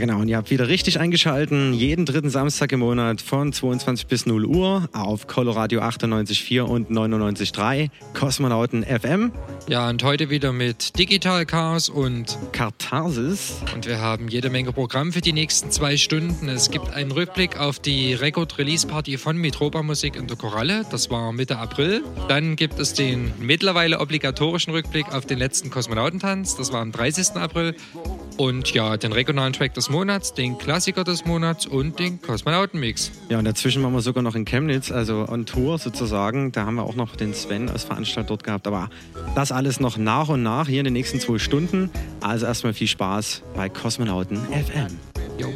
genau. Und ihr habt wieder richtig eingeschalten. Jeden dritten Samstag im Monat von 22 bis 0 Uhr auf Coloradio 98,4 und 99,3 Kosmonauten FM. Ja, und heute wieder mit Digitalkars und Katharsis. Und wir haben jede Menge Programm für die nächsten 2 Stunden. Es gibt einen Rückblick auf die Record-Release-Party von Mitropa Musik in der Koralle. Das war Mitte April. Dann gibt es den mittlerweile obligatorischen Rückblick auf den letzten Kosmonautentanz. Das war am 30. April. Und ja, den regionalen Track des Monats, den Klassiker des Monats und den Kosmonautenmix. Ja, und dazwischen waren wir sogar noch in Chemnitz, also on Tour sozusagen. Da haben wir auch noch den Sven als Veranstalter dort gehabt. Aber das alles noch nach und nach hier in den nächsten 2 Stunden. Also erstmal viel Spaß bei Kosmonauten FM. Yo.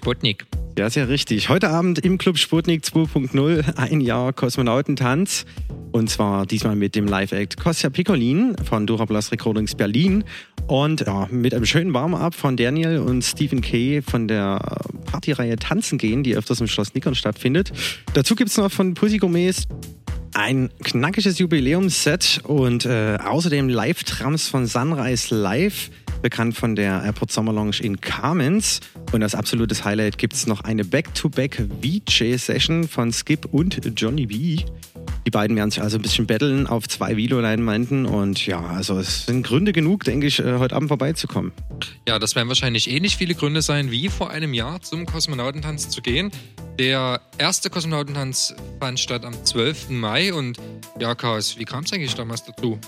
Sputnik. Ja, sehr richtig. Heute Abend im Club Sputnik 2.0 ein Jahr Kosmonautentanz. Und zwar diesmal mit dem Live-Act Kostja Piccolin von Dura Blast Recordings Berlin und ja, mit einem schönen Warm-Up von Daniel und Stephen K. von der Partyreihe Tanzen gehen, die öfters im Schloss Nickern stattfindet. Dazu gibt es noch von Pussy Gourmet ein knackiges Jubiläumsset und außerdem Live-Trams von Sunrise Live, bekannt von der Airport Summer Lounge in Kamenz. Und als absolutes Highlight gibt es noch eine Back-to-Back-VJ-Session von Skip und Johnny B. Die beiden werden sich also ein bisschen battlen auf 2 Velo-Leinwänden und ja, also es sind Gründe genug, denke ich, heute Abend vorbeizukommen. Ja, das werden wahrscheinlich ähnlich viele Gründe sein, wie vor einem Jahr zum Kosmonautentanz zu gehen. Der erste Kosmonautentanz fand statt am 12. Mai und ja, Chaos, wie kam es eigentlich damals dazu?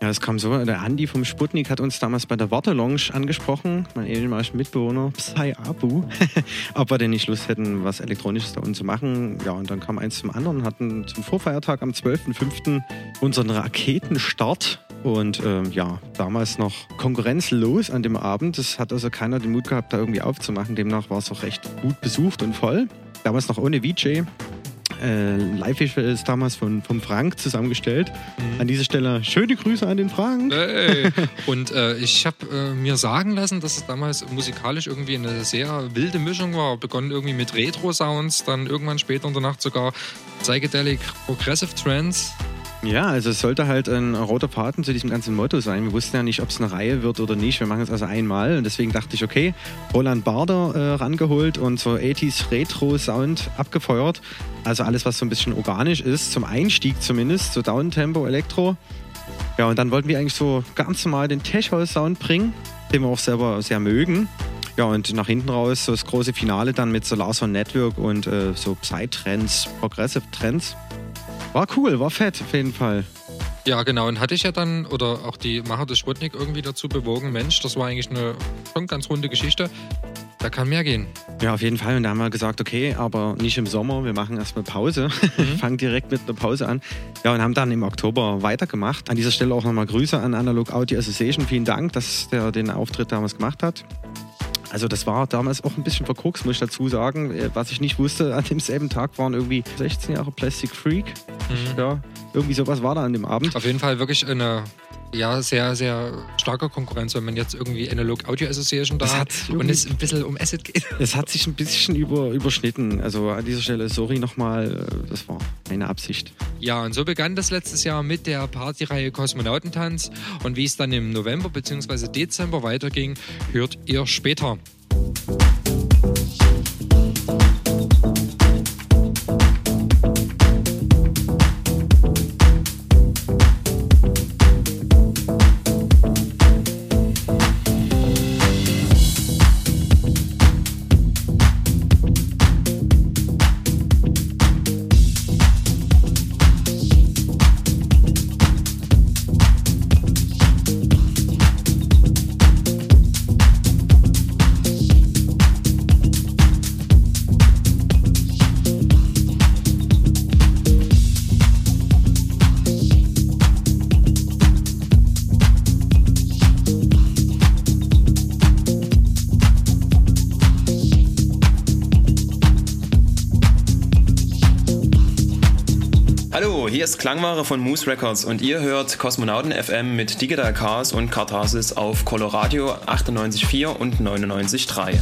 Ja, es kam so, der Andi vom Sputnik hat uns damals bei der Wartelounge angesprochen, mein ehemaliger Mitbewohner Psy Abu, ob wir denn nicht Lust hätten, was Elektronisches da unten zu machen. Ja, und dann kam eins zum anderen, hatten zum Vorfeiertag am 12.05. unseren Raketenstart und ja, damals noch konkurrenzlos an dem Abend. Es hat also keiner den Mut gehabt, da irgendwie aufzumachen. Demnach war es auch recht gut besucht und voll. Damals noch ohne VJ. Live-Visual ist damals vom Frank zusammengestellt. An dieser Stelle schöne Grüße an den Frank. Hey. Und ich habe mir sagen lassen, dass es damals musikalisch irgendwie eine sehr wilde Mischung war. Begonnen irgendwie mit Retro-Sounds, dann irgendwann später in der Nacht sogar Psychedelic Progressive Trance. Ja, also es sollte halt ein roter Faden zu diesem ganzen Motto sein. Wir wussten ja nicht, ob es eine Reihe wird oder nicht. Wir machen es also einmal und deswegen dachte ich, okay, Roland Bader rangeholt und so 80s Retro-Sound abgefeuert. Also alles, was so ein bisschen organisch ist, zum Einstieg zumindest, so Downtempo, Elektro. Ja, und dann wollten wir eigentlich so ganz normal den Tech-House-Sound bringen, den wir auch selber sehr mögen. Ja, und nach hinten raus so das große Finale dann mit Solar Sound Network und so Psy-Trends, Progressive-Trends. War cool, war fett auf jeden Fall. Ja, genau. Und hatte ich ja dann, oder auch die Macher des Sputnik irgendwie dazu bewogen, Mensch, das war eigentlich eine schon ganz runde Geschichte. Da kann mehr gehen. Ja, auf jeden Fall. Und da haben wir gesagt, okay, aber nicht im Sommer, wir machen erstmal Pause. Fangen direkt mit einer Pause an. Ja, und haben dann im Oktober weitergemacht. An dieser Stelle auch nochmal Grüße an Analog Audio Association. Vielen Dank, dass der den Auftritt damals gemacht hat. Also das war damals auch ein bisschen verkorkst, muss ich dazu sagen. Was ich nicht wusste, an demselben Tag waren irgendwie 16 Jahre Plastic Freak. Ja, irgendwie sowas war da an dem Abend. Auf jeden Fall wirklich eine sehr, sehr starke Konkurrenz, wenn man jetzt irgendwie Analog Audio Association da hat und es ein bisschen um Acid geht. Es hat sich ein bisschen überschnitten. Also an dieser Stelle, sorry nochmal, das war meine Absicht. Ja, und so begann das letztes Jahr mit der Partyreihe Kosmonautentanz. Und wie es dann im November bzw. Dezember weiterging, hört ihr später. Hier ist Klangware von Moose Records und ihr hört Kosmonauten FM mit Digitalkars und Katharsis auf Coloradio 98.4 und 99.3.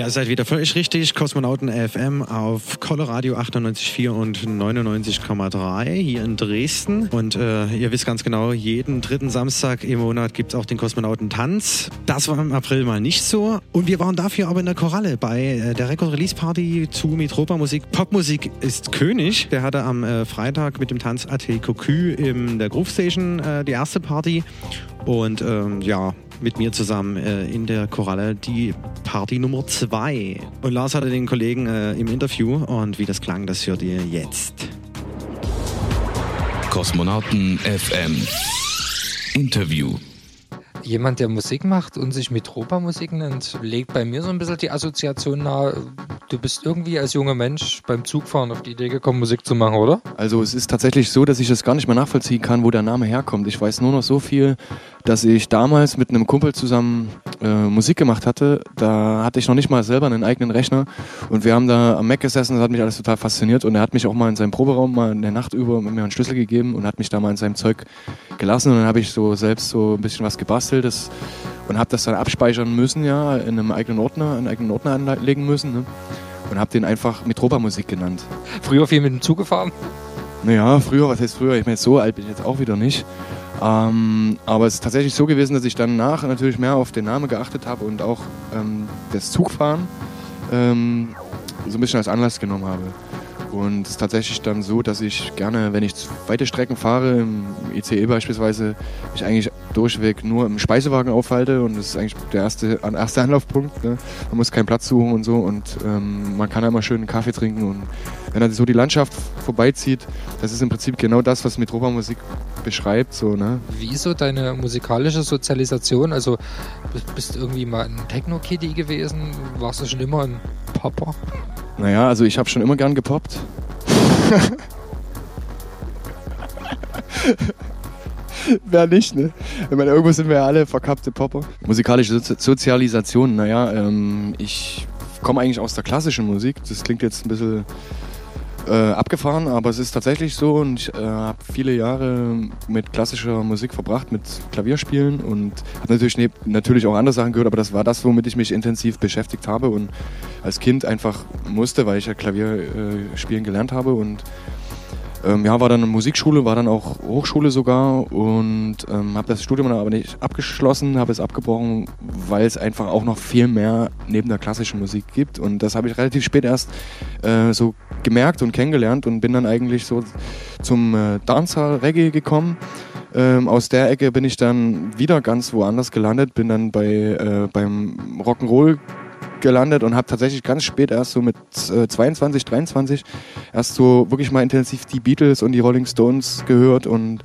Ja, seid wieder völlig richtig. Kosmonauten FM auf Coloradio 98,4 und 99,3 hier in Dresden. Und ihr wisst ganz genau, jeden dritten Samstag im Monat gibt es auch den Kosmonautentanz. Das war im April mal nicht so. Und wir waren dafür aber in der Koralle bei der Record-Release-Party zu Mitropa Musik. Popmusik ist König. Der hatte am Freitag mit dem Tanz Até Cocu in der Groove Station die erste Party. Und ja, mit mir zusammen in der Koralle die Party Nummer 2. Und Lars hatte den Kollegen im Interview und wie das klang, das hört ihr jetzt. Kosmonauten FM Interview. Jemand, der Musik macht und sich Mitropa Musik nennt, legt bei mir so ein bisschen die Assoziation nahe, du bist irgendwie als junger Mensch beim Zugfahren auf die Idee gekommen, Musik zu machen, oder? Also es ist tatsächlich so, dass ich das gar nicht mehr nachvollziehen kann, wo der Name herkommt. Ich weiß nur noch so viel, dass ich damals mit einem Kumpel zusammen Musik gemacht hatte. Da hatte ich noch nicht mal selber einen eigenen Rechner und wir haben da am Mac gesessen, das hat mich alles total fasziniert und er hat mich auch mal in seinem Proberaum mal in der Nacht über mir einen Schlüssel gegeben und hat mich da mal in seinem Zeug gelassen und dann habe ich so selbst so ein bisschen was gebastelt und habe das dann abspeichern müssen, ja, in einem eigenen Ordner, anlegen müssen, ne? Und habe den einfach Mitropa Musik genannt. Früher viel mit dem Zug gefahren? Naja, früher, was heißt früher? Ich meine, so alt bin ich jetzt auch wieder nicht. Aber es ist tatsächlich so gewesen, dass ich danach natürlich mehr auf den Namen geachtet habe und auch das Zugfahren so ein bisschen als Anlass genommen habe. Und es ist tatsächlich dann so, dass ich gerne, wenn ich weite Strecken fahre, im ICE beispielsweise, mich eigentlich durchweg nur im Speisewagen aufhalte und das ist eigentlich der erste Anlaufpunkt. Ne? Man muss keinen Platz suchen und so und man kann immer schön einen Kaffee trinken und wenn dann so die Landschaft vorbeizieht, das ist im Prinzip genau das, was Mitropa Musik beschreibt. So, ne? Wie so deine musikalische Sozialisation? Also bist du irgendwie mal ein Techno-Kitty gewesen? Warst du schon immer ein Popper? Naja, also ich habe schon immer gern gepoppt. Wer nicht, ne? Ich meine, irgendwo sind wir ja alle verkappte Popper. Musikalische Sozialisation, naja, ich komme eigentlich aus der klassischen Musik. Das klingt jetzt ein bisschen abgefahren, aber es ist tatsächlich so und ich habe viele Jahre mit klassischer Musik verbracht, mit Klavierspielen und habe natürlich auch andere Sachen gehört, aber das war das, womit ich mich intensiv beschäftigt habe und als Kind einfach musste, weil ich ja Klavierspielen gelernt habe und ja, war dann eine Musikschule, war dann auch Hochschule sogar und habe das Studium dann aber nicht abgeschlossen, habe es abgebrochen, weil es einfach auch noch viel mehr neben der klassischen Musik gibt und das habe ich relativ spät erst so gemerkt und kennengelernt und bin dann eigentlich so zum Dancehall-Reggae gekommen. Aus der Ecke bin ich dann wieder ganz woanders gelandet, bin dann beim Rock'n'Roll gelandet und habe tatsächlich ganz spät erst so mit 22, 23 erst so wirklich mal intensiv die Beatles und die Rolling Stones gehört und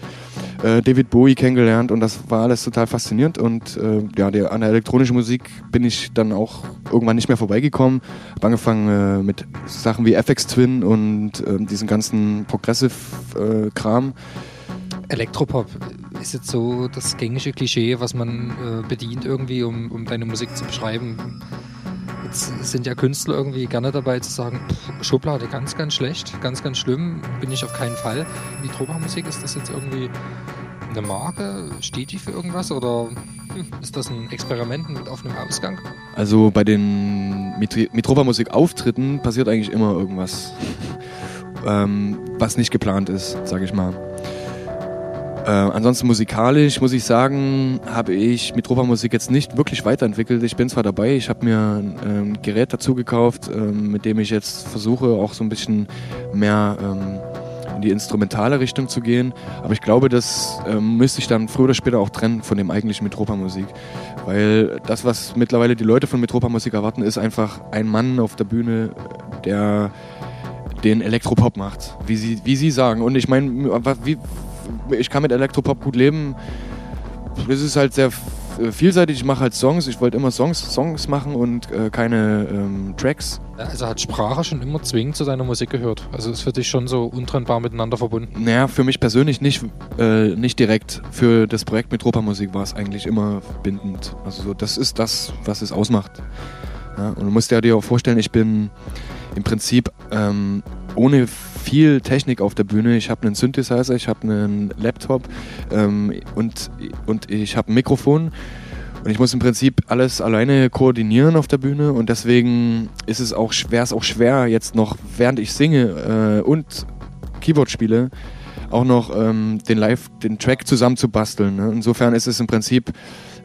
David Bowie kennengelernt und das war alles total faszinierend und ja, an der elektronischen Musik bin ich dann auch irgendwann nicht mehr vorbeigekommen. Habe angefangen mit Sachen wie Aphex Twin und diesen ganzen Progressive-Kram. Elektropop ist jetzt so das gängige Klischee, was man bedient irgendwie, um deine Musik zu beschreiben. Jetzt sind ja Künstler irgendwie gerne dabei zu sagen, Schublade ganz, ganz schlecht, ganz, ganz schlimm, bin ich auf keinen Fall. Mitropa Musik, ist das jetzt irgendwie eine Marke? Steht die für irgendwas oder ist das ein Experiment mit offenem Ausgang? Also bei den Mitropa Musik Auftritten passiert eigentlich immer irgendwas, was nicht geplant ist, sage ich mal. Ansonsten musikalisch, muss ich sagen, habe ich Mitropa Musik jetzt nicht wirklich weiterentwickelt. Ich bin zwar dabei, ich habe mir ein Gerät dazu gekauft, mit dem ich jetzt versuche, auch so ein bisschen mehr in die instrumentale Richtung zu gehen. Aber ich glaube, das müsste ich dann früher oder später auch trennen von dem eigentlichen Mitropa Musik. Weil das, was mittlerweile die Leute von Mitropa Musik erwarten, ist einfach ein Mann auf der Bühne, der den Elektropop macht, wie sie sagen. Und ich meine, ich kann mit Elektropop gut leben. Es ist halt sehr vielseitig. Ich mache halt Songs. Ich wollte immer Songs machen und keine Tracks. Also hat Sprache schon immer zwingend zu deiner Musik gehört? Also ist für dich schon so untrennbar miteinander verbunden? Naja, für mich persönlich nicht direkt. Für das Projekt Mitropa Musik war es eigentlich immer bindend. Also so, das ist das, was es ausmacht. Ja, und du musst dir auch vorstellen, ich bin im Prinzip ohne viel Technik auf der Bühne. Ich habe einen Synthesizer, ich habe einen Laptop und ich habe ein Mikrofon Und ich muss im Prinzip alles alleine koordinieren auf der Bühne und deswegen ist es auch, wäre es auch schwer, jetzt noch, während ich singe und Keyboard spiele, auch noch den Track zusammenzubasteln. Ne? Insofern ist es im Prinzip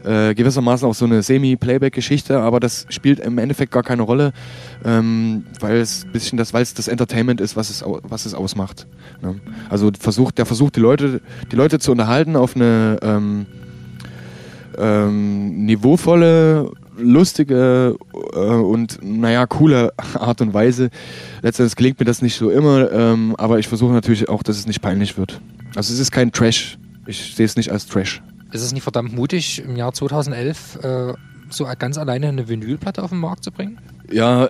gewissermaßen auch so eine Semi-Playback-Geschichte, aber das spielt im Endeffekt gar keine Rolle, weil es ein bisschen das Entertainment ist, was es ausmacht. Ne? Also der versucht die Leute zu unterhalten auf eine niveauvolle, lustige und naja, coole Art und Weise. Letztendlich gelingt mir das nicht so immer, aber ich versuche natürlich auch, dass es nicht peinlich wird. Also es ist kein Trash. Ich sehe es nicht als Trash. Ist es nicht verdammt mutig, im Jahr 2011 so ganz alleine eine Vinylplatte auf den Markt zu bringen? Ja,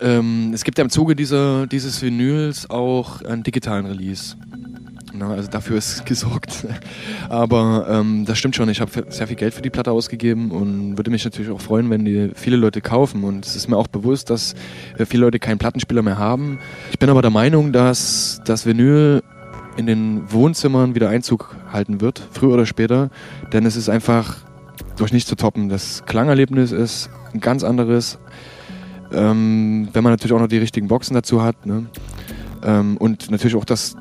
es gibt ja im Zuge dieses Vinyls auch einen digitalen Release. Na, also dafür ist gesorgt. Aber das stimmt schon, ich habe sehr viel Geld für die Platte ausgegeben und würde mich natürlich auch freuen, wenn die viele Leute kaufen. Und es ist mir auch bewusst, dass viele Leute keinen Plattenspieler mehr haben. Ich bin aber der Meinung, dass das Vinyl in den Wohnzimmern wieder Einzug halten wird, früher oder später, denn es ist einfach durch nichts zu toppen. Das Klangerlebnis ist ein ganz anderes, wenn man natürlich auch noch die richtigen Boxen dazu hat, ne? Und natürlich auch das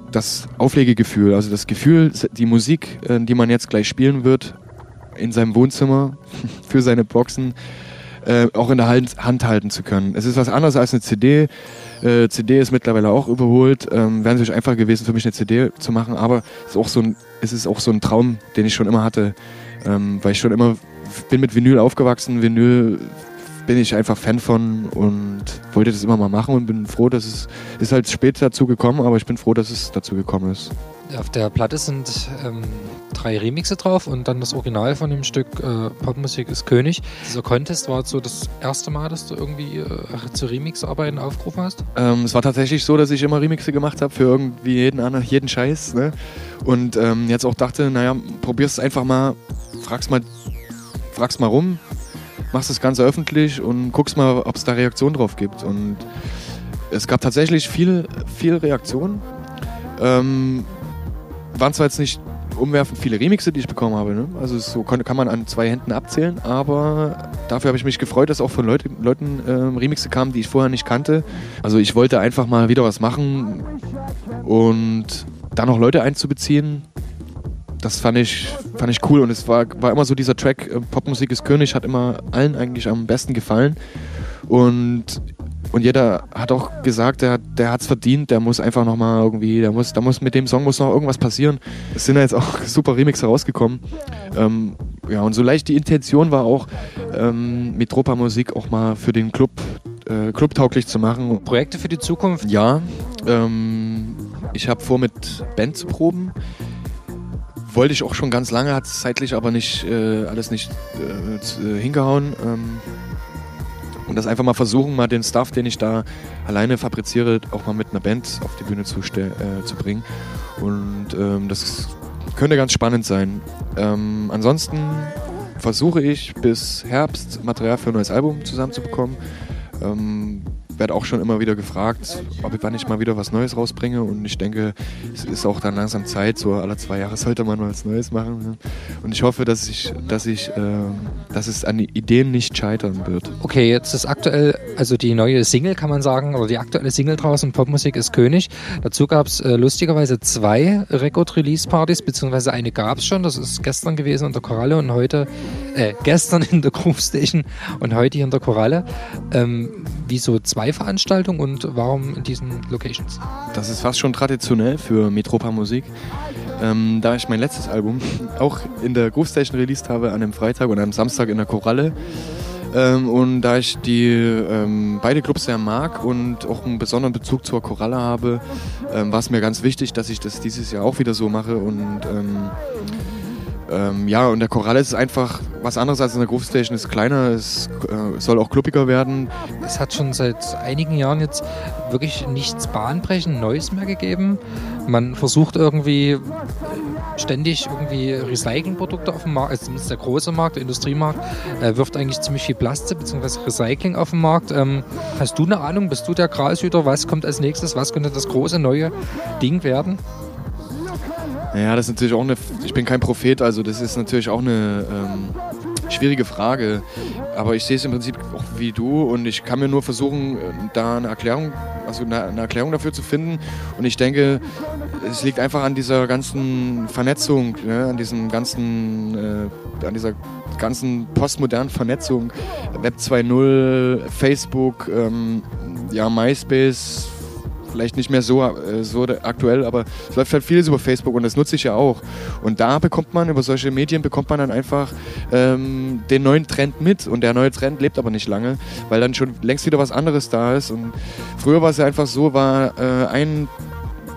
Auflegegefühl, also das Gefühl, die Musik, die man jetzt gleich spielen wird, in seinem Wohnzimmer, für seine Boxen, auch in der Hand halten zu können. Es ist was anderes als eine CD. CD ist mittlerweile auch überholt. Wäre natürlich einfach gewesen, für mich eine CD zu machen, aber es ist auch so ein Traum, den ich schon immer hatte, weil ich schon immer bin mit Vinyl aufgewachsen. Vinyl bin ich einfach Fan von und wollte das immer mal machen und bin froh, dass es ist halt spät dazu gekommen, aber ich bin froh, dass es dazu gekommen ist. Auf der Platte sind 3 Remixe drauf und dann das Original von dem Stück Popmusik ist König. Dieser Contest war so das erste Mal, dass du irgendwie zu Remixarbeiten aufgerufen hast? Es war tatsächlich so, dass ich immer Remixe gemacht habe für irgendwie jeden Scheiß. Ne? Und jetzt auch dachte, naja, probier's einfach mal, frag's mal rum, machst das Ganze öffentlich und guckst mal, ob es da Reaktionen drauf gibt. Und es gab tatsächlich viel Reaktionen. Waren zwar jetzt nicht umwerfend viele Remixe, die ich bekommen habe, ne? Also so kann man an 2 Händen abzählen, aber dafür habe ich mich gefreut, dass auch von Leuten Remixe kamen, die ich vorher nicht kannte. Also ich wollte einfach mal wieder was machen und da noch Leute einzubeziehen, das fand ich cool und es war immer so dieser Track, Popmusik ist König, hat immer allen eigentlich am besten gefallen und jeder hat auch gesagt, der hat's verdient, der muss einfach nochmal irgendwie, der muss mit dem Song muss noch irgendwas passieren. Es sind ja jetzt auch super Remixer rausgekommen. Ja, und so leicht die Intention war auch, Mitropa Musik auch mal für den Club clubtauglich zu machen. Projekte für die Zukunft? Ja, ich habe vor, mit Band zu proben. Wollte ich auch schon ganz lange, hat es zeitlich aber nicht alles nicht hingehauen. Und das einfach mal versuchen, mal den Stuff, den ich da alleine fabriziere, auch mal mit einer Band auf die Bühne zu bringen. Und das könnte ganz spannend sein. Ansonsten versuche ich bis Herbst Material für ein neues Album zusammenzubekommen. Werde auch schon immer wieder gefragt, wann ich mal wieder was Neues rausbringe und ich denke, es ist auch dann langsam Zeit, so alle 2 Jahre sollte man mal was Neues machen und ich hoffe, dass es an den Ideen nicht scheitern wird. Okay, jetzt ist aktuell, also die neue Single kann man sagen, oder die aktuelle Single draußen, Popmusik ist König, dazu gab es lustigerweise 2 Record-Release-Partys, beziehungsweise eine gab es schon, das ist gestern gewesen in der Koralle und heute, gestern in der Groove Station und heute hier in der Koralle, wieso 2 Veranstaltung und warum in diesen Locations? Das ist fast schon traditionell für Mitropa Musik. Da ich mein letztes Album auch in der Groove Station released habe, an einem Freitag und am Samstag in der Koralle. Und da ich beide Clubs sehr mag und auch einen besonderen Bezug zur Koralle habe, war es mir ganz wichtig, dass ich das dieses Jahr auch wieder so mache und ja, und der Koralle ist einfach was anderes als in der Groove Station, ist kleiner, es soll auch klubbiger werden. Es hat schon seit einigen Jahren jetzt wirklich nichts bahnbrechend Neues mehr gegeben. Man versucht irgendwie ständig irgendwie Recyclingprodukte auf dem Markt, also zumindest der große Markt, der Industriemarkt, wirft eigentlich ziemlich viel Plastik bzw. Recycling auf den Markt. Hast du eine Ahnung, bist du der Grashüter, was kommt als nächstes, was könnte das große neue Ding werden? Ja, das ist natürlich auch ich bin kein Prophet, also das ist natürlich auch schwierige Frage, aber ich sehe es im Prinzip auch wie du und ich kann mir nur versuchen, da eine Erklärung dafür zu finden und ich denke, es liegt einfach an dieser ganzen Vernetzung, ne? an dieser ganzen postmodernen Vernetzung, Web 2.0, Facebook, MySpace, vielleicht nicht mehr so aktuell, aber es läuft halt vieles über Facebook und das nutze ich ja auch. Und da über solche Medien bekommt man dann einfach den neuen Trend mit und der neue Trend lebt aber nicht lange, weil dann schon längst wieder was anderes da ist und früher war es ja einfach so, ein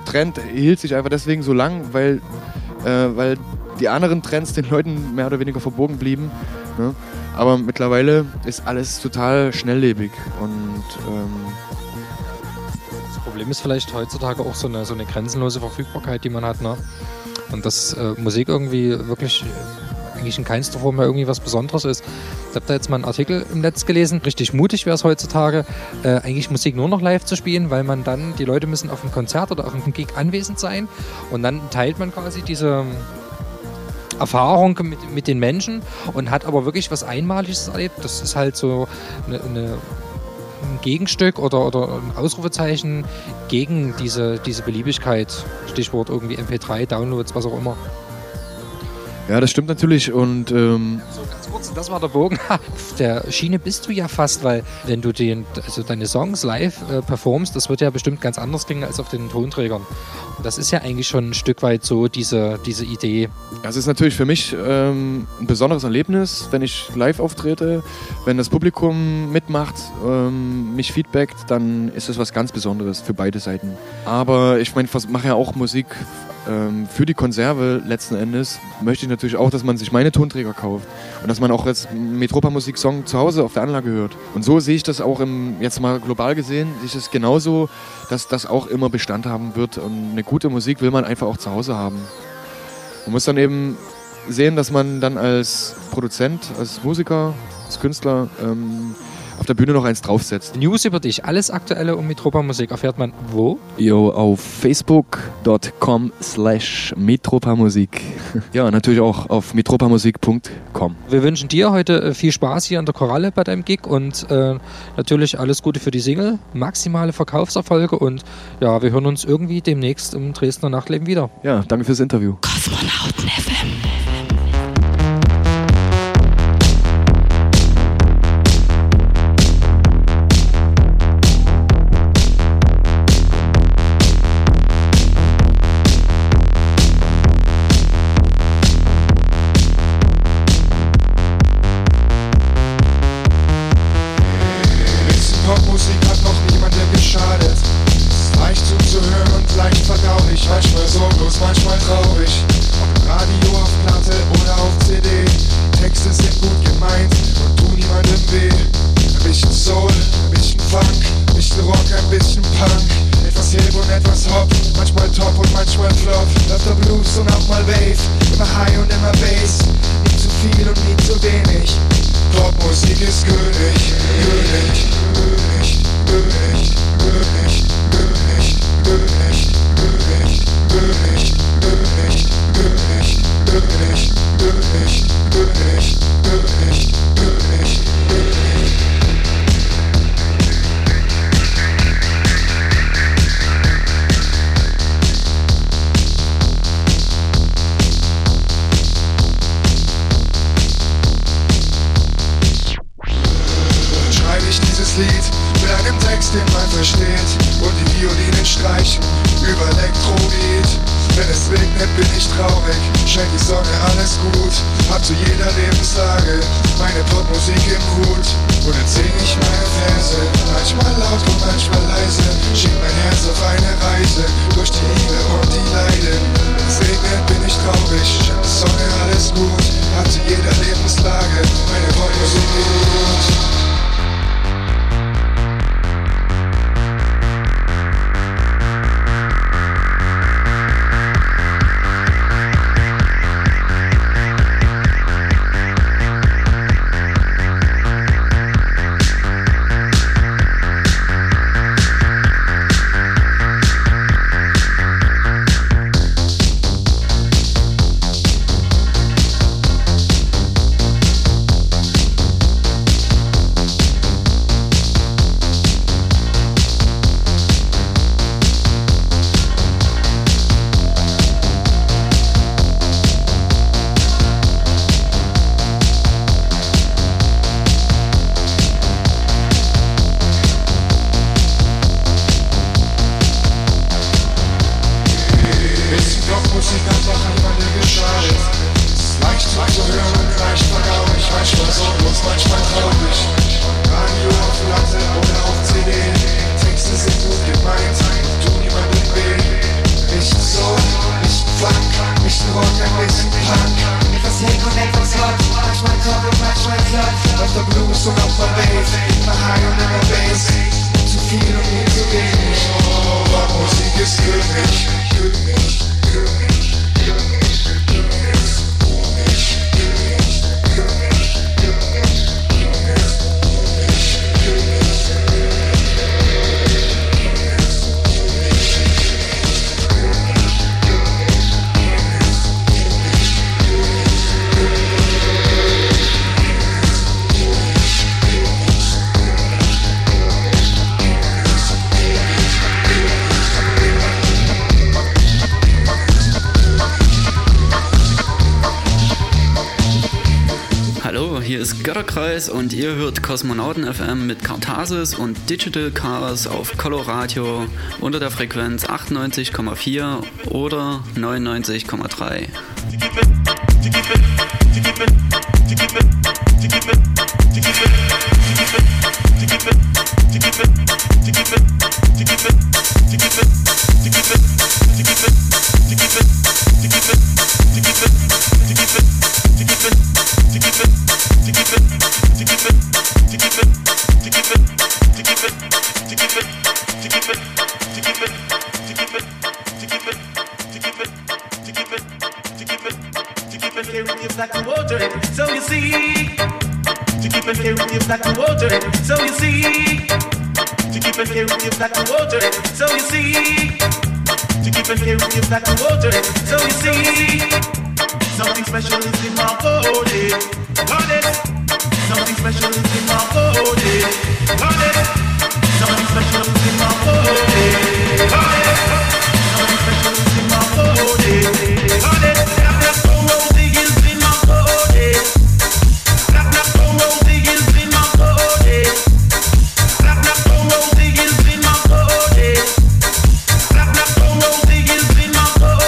Trend hielt sich einfach deswegen so lang, weil die anderen Trends den Leuten mehr oder weniger verborgen blieben, ne? Aber mittlerweile ist alles total schnelllebig und das Problem ist vielleicht heutzutage auch so eine grenzenlose Verfügbarkeit, die man hat, ne? Und dass Musik irgendwie wirklich eigentlich in keinster Form mehr irgendwie was Besonderes ist. Ich habe da jetzt mal einen Artikel im Netz gelesen, richtig mutig wäre es heutzutage, eigentlich Musik nur noch live zu spielen, weil man dann, die Leute müssen auf einem Konzert oder auf einem Gig anwesend sein und dann teilt man quasi diese Erfahrung mit den Menschen und hat aber wirklich was Einmaliges erlebt. Das ist halt so ein Gegenstück oder ein Ausrufezeichen gegen diese Beliebigkeit. Stichwort irgendwie MP3, Downloads, was auch immer. Ja, das stimmt natürlich und so ganz kurz, das war der Bogen. Auf der Schiene bist du ja fast, weil wenn du deine Songs live performst, das wird ja bestimmt ganz anders klingen als auf den Tonträgern. Und das ist ja eigentlich schon ein Stück weit so diese Idee. Das ist natürlich für mich ein besonderes Erlebnis, wenn ich live auftrete, wenn das Publikum mitmacht, mich feedbackt, dann ist es was ganz Besonderes für beide Seiten. Aber ich meine, ich mache ja auch Musik für die Konserve letzten Endes, möchte ich natürlich auch, dass man sich meine Tonträger kauft und dass man auch jetzt Mitropa Musik Song zu Hause auf der Anlage hört. Und so sehe ich das auch jetzt mal global gesehen, sehe ich es genauso, dass das auch immer Bestand haben wird und eine gute Musik will man einfach auch zu Hause haben. Man muss dann eben sehen, dass man dann als Produzent, als Musiker, als Künstler auf der Bühne noch eins draufsetzt. News über dich, alles Aktuelle um Mitropa Musik erfährt man wo? Jo, auf facebook.com/mitropamusik. Ja, natürlich auch auf mitropamusik.com. Wir wünschen dir heute viel Spaß hier an der Koralle bei deinem Gig und natürlich alles Gute für die Single, maximale Verkaufserfolge und ja, wir hören uns irgendwie demnächst im Dresdner Nachtleben wieder. Ja, danke fürs Interview. Kosmonauten FM. ist Götterkreis und ihr hört Kosmonauten FM mit Katharsis und Digitalkars auf Coloradio unter der Frequenz 98,4 oder 99,3. Something special is in my body. Got it. Something special is in my body. Got it. Something special is in my body. Got it. Something special is in my body. Got it. That Rosie is in my body. That Rosie is in my body. That Rosie is in my body. That Rosie is in my body.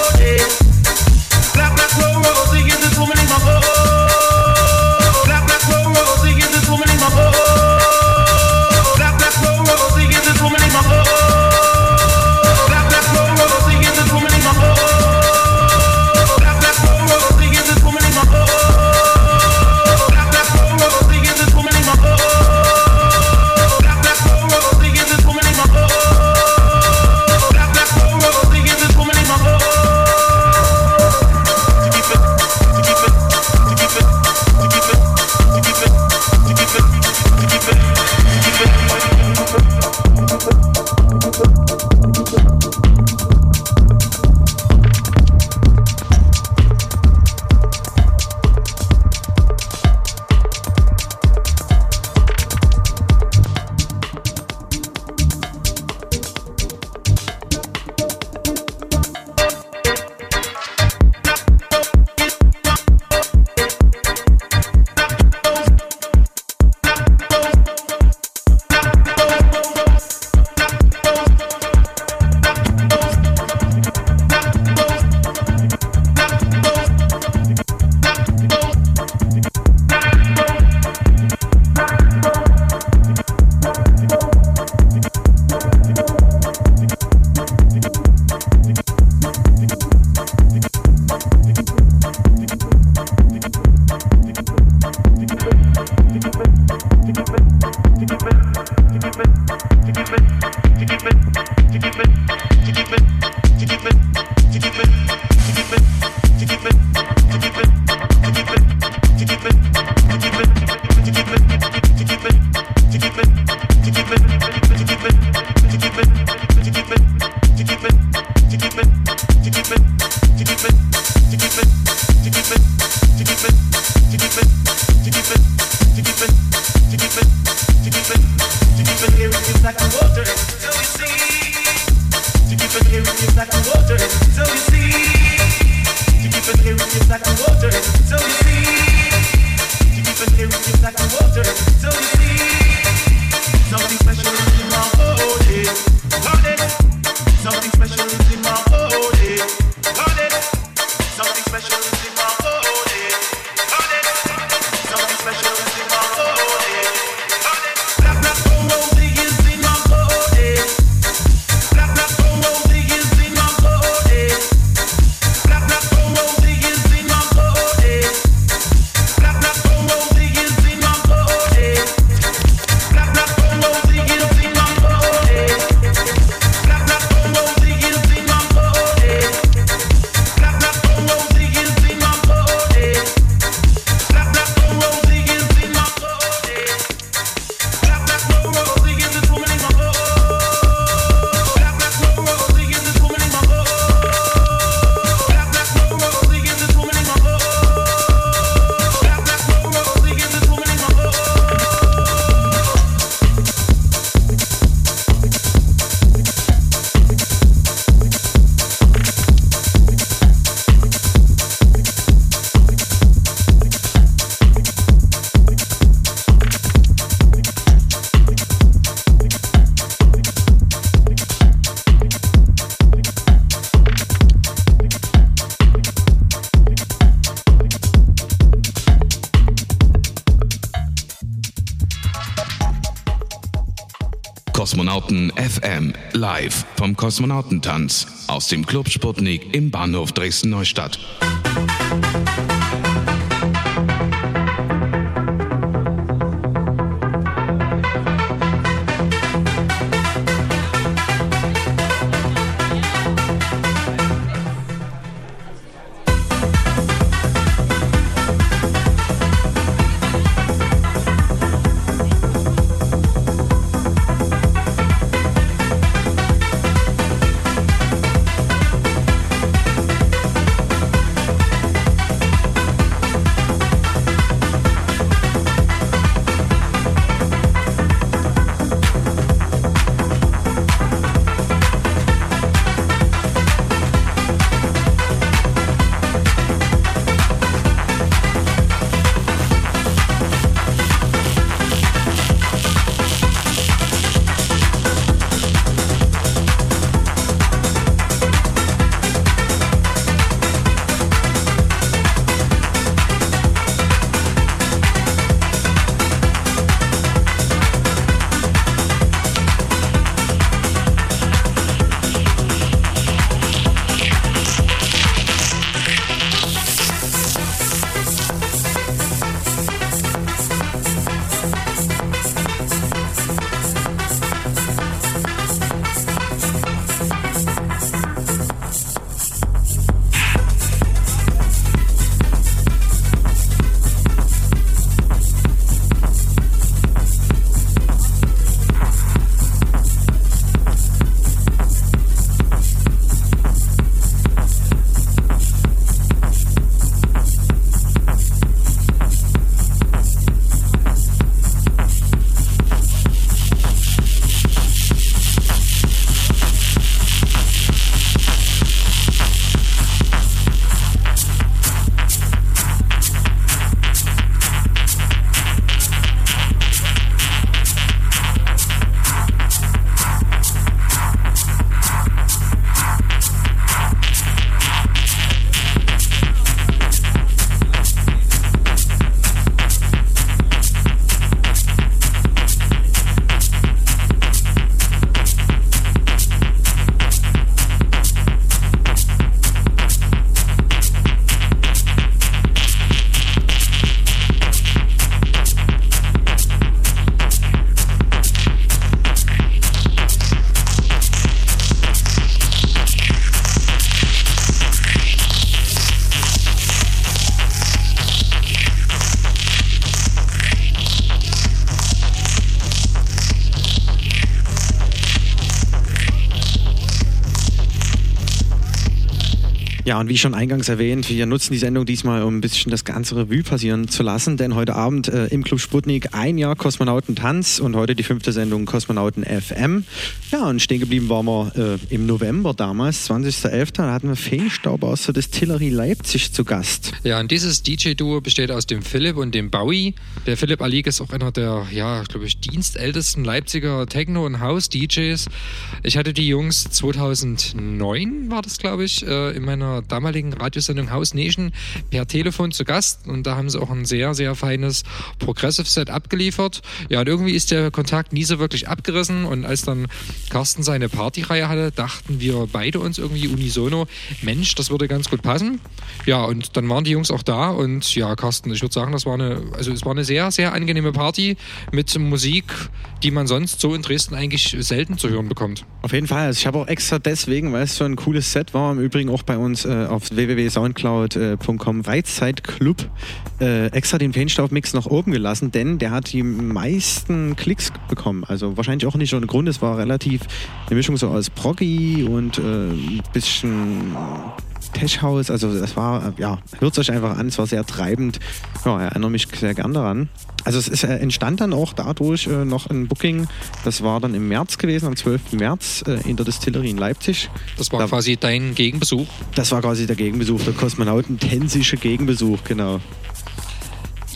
Like water. Kosmonauten FM live vom Kosmonautentanz aus dem Club Sputnik im Bahnhof Dresden-Neustadt. Ja, und wie schon eingangs erwähnt, wir nutzen die Sendung diesmal, um ein bisschen das ganze Revue passieren zu lassen, denn heute Abend im Club Sputnik ein Jahr Kosmonautentanz und heute die 5. Sendung Kosmonauten FM. Ja, und stehen geblieben waren wir im November damals, 20.11., da hatten wir Feenstaub aus der Distillerie Leipzig zu Gast. Ja, und dieses DJ-Duo besteht aus dem Philipp und dem Bowie. Der Philipp Alik ist auch einer der, ja, glaube ich, dienstältesten Leipziger Techno- und House-DJs. Ich hatte die Jungs 2009, war das, glaube ich, in meiner damaligen Radiosendung House Nation per Telefon zu Gast, und da haben sie auch ein sehr, sehr feines Progressive Set abgeliefert. Ja, und irgendwie ist der Kontakt nie so wirklich abgerissen, und als dann Carsten seine Partyreihe hatte, dachten wir beide uns irgendwie unisono, Mensch, das würde ganz gut passen. Ja, und dann waren die Jungs auch da, und ja, Carsten, ich würde sagen, es war eine sehr, sehr angenehme Party mit Musik, die man sonst so in Dresden eigentlich selten zu hören bekommt. Auf jeden Fall, also ich habe auch extra deswegen, weil es so ein cooles Set war, im Übrigen auch bei uns auf www.soundcloud.com Weizeitclub extra den Feenstaub-Mix noch oben gelassen, denn der hat die meisten Klicks bekommen. Also wahrscheinlich auch nicht ohne Grund. Es war relativ eine Mischung so aus Proggy und ein bisschen Tech House. Also es war, ja, hört es euch einfach an. Es war sehr treibend. Ja, erinnere mich sehr gern daran. Also es entstand dann auch dadurch noch ein Booking, das war dann im März gewesen, am 12. März in der Distillerie in Leipzig. Das war quasi dein Gegenbesuch? Das war quasi der Gegenbesuch, der kosmonautentänsische Gegenbesuch, genau.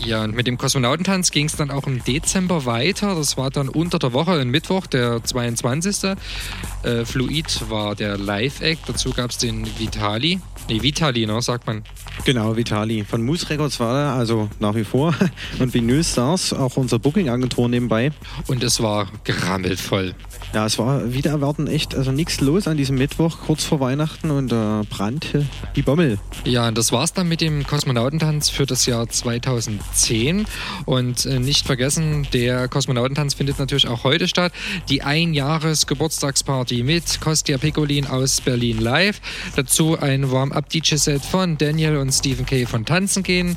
Ja, und mit dem Kosmonautentanz ging es dann auch im Dezember weiter. Das war dann unter der Woche, ein Mittwoch, der 22. Fluid war der Live-Act. Dazu gab es den Vitali. Nee, Vitali, ne, sagt man. Genau, Vitali. Von Moose Records war er, also nach wie vor. Und Vinyl Stars, auch unser Booking-Agentur nebenbei. Und es war gerammelt voll. Ja, es war wieder erwarten echt, also nichts los an diesem Mittwoch, kurz vor Weihnachten, und da brannte die Bommel. Ja, und das war's dann mit dem Kosmonautentanz für das Jahr 2010. Und nicht vergessen, der Kosmonautentanz findet natürlich auch heute statt. Die Einjahres-Geburtstagsparty mit Kostja Piccolin aus Berlin live. Dazu ein Warm-Up-DJ-Set von Daniel und Stephen K. von Tanzen gehen.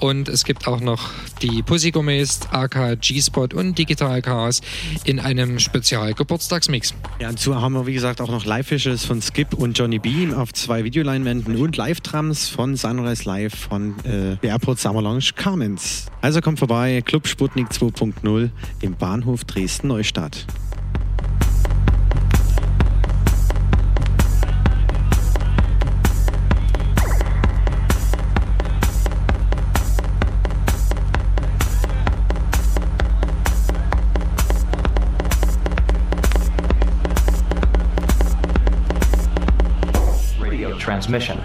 Und es gibt auch noch die Pussy Gourmet, AK, G-Spot und Digitalkars in einem Spezial-Geburtstagsmix. Ja, dazu haben wir, wie gesagt, auch noch Live-Visuals von Skip und Johnny B. auf 2 Videoleinwänden und Live-Drums von Sunrise Live von der Airport Summer Lounge Carmens. Also kommt vorbei, Club Sputnik 2.0 im Bahnhof Dresden-Neustadt. Transmission.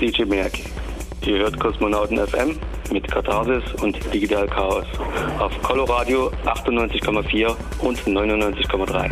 DJ Merck. Ihr hört Kosmonauten FM mit Katharsis und Digital Chaos auf Coloradio 98,4 und 99,3.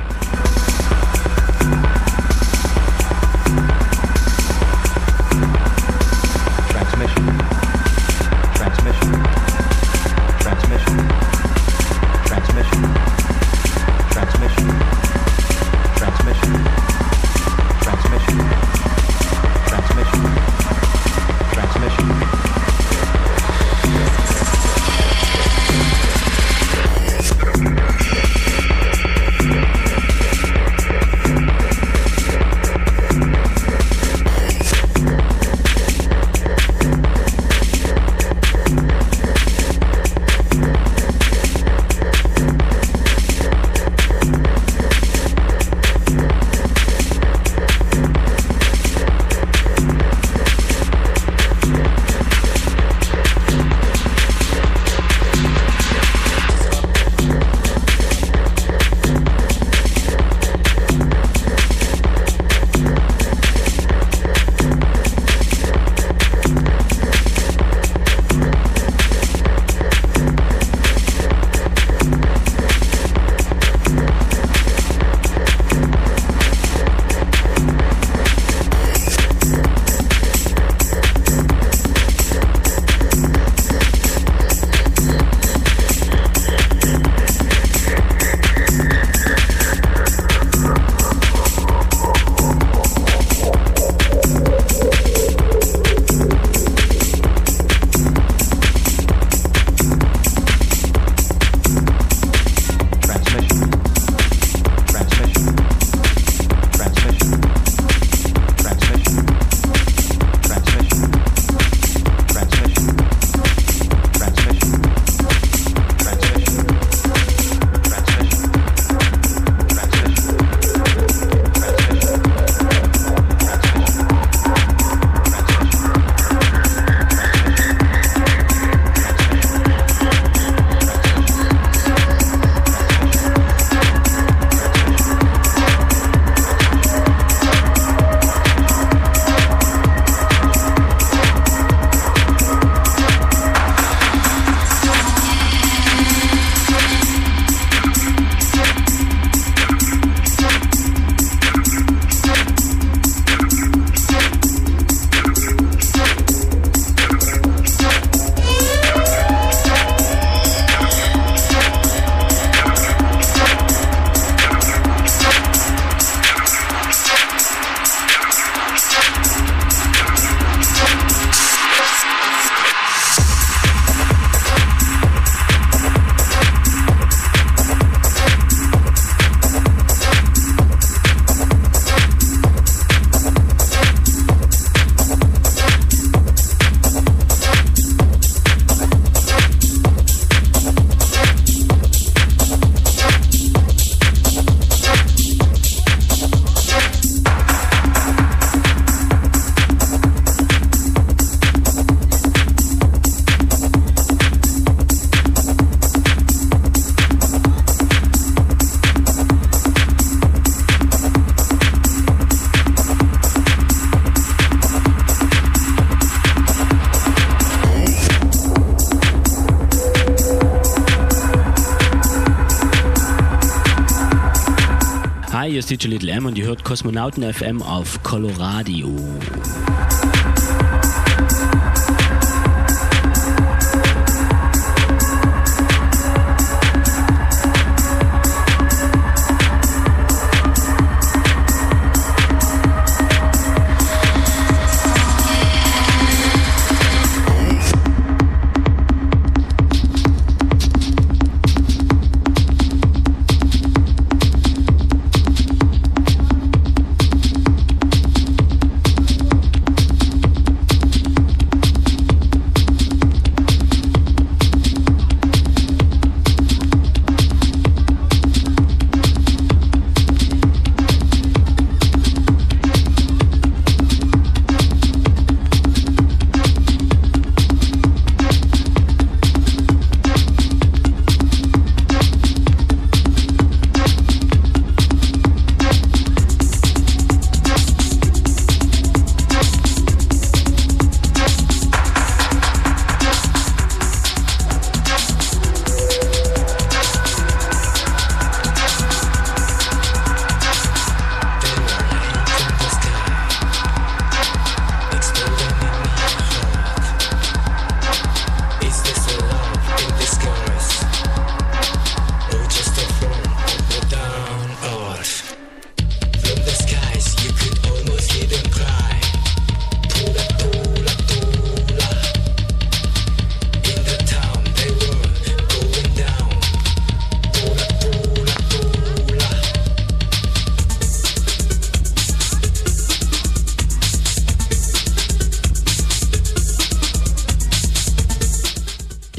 Hi, hier ist DJ Little M und ihr hört Kosmonauten FM auf Coloradio.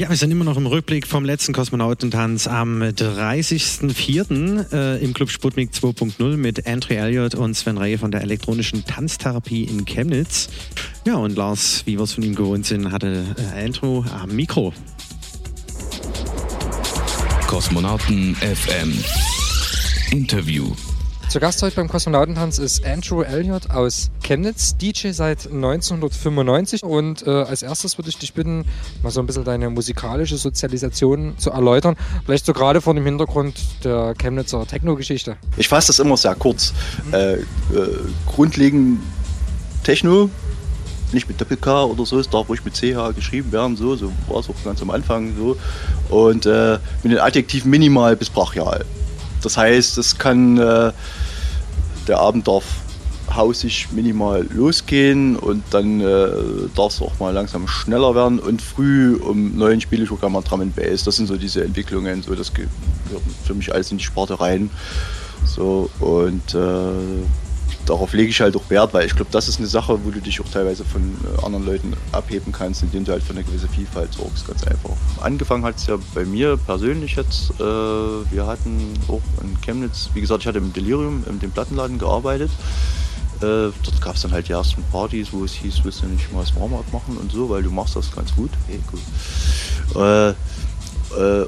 Wir sind immer noch im Rückblick vom letzten Kosmonautentanz am 30.04. Im Club Sputnik 2.0 mit Andrew Elliott und Sven Ray von der elektronischen Tanztherapie in Chemnitz. Ja, und Lars, wie wir es von ihm gewohnt sind, hatte Andrew am Mikro. Kosmonauten FM Interview. Zu Gast heute beim Kosmonautentanz ist Andrew Elliott aus Chemnitz, DJ seit 1995. Und als erstes würde ich dich bitten, mal so ein bisschen deine musikalische Sozialisation zu erläutern. Vielleicht so gerade vor dem Hintergrund der Chemnitzer Techno-Geschichte. Ich fasse das immer sehr kurz. Grundlegend Techno, nicht mit Doppel-K oder so, es darf ruhig mit CH geschrieben werden, so war es auch ganz am Anfang so. Und mit den Adjektiven minimal bis brachial. Das heißt, es kann der Abend darf hausig minimal losgehen und dann darf es auch mal langsam schneller werden und früh um 9 spiele ich auch mal Drum and Bass. Das sind so diese Entwicklungen, so das gehört für mich alles in die Sparte rein. So, und darauf lege ich halt auch Wert, weil ich glaube, das ist eine Sache, wo du dich auch teilweise von anderen Leuten abheben kannst, indem du halt für eine gewisse Vielfalt sorgst, ganz einfach. Angefangen hat es ja bei mir persönlich jetzt, wir hatten auch in Chemnitz, wie gesagt, ich hatte im Delirium, in dem Plattenladen gearbeitet. Dort gab es dann halt die ersten Partys, wo es hieß, willst du nicht mal das Warm-Up machen und so, weil du machst das ganz gut. Hey, cool.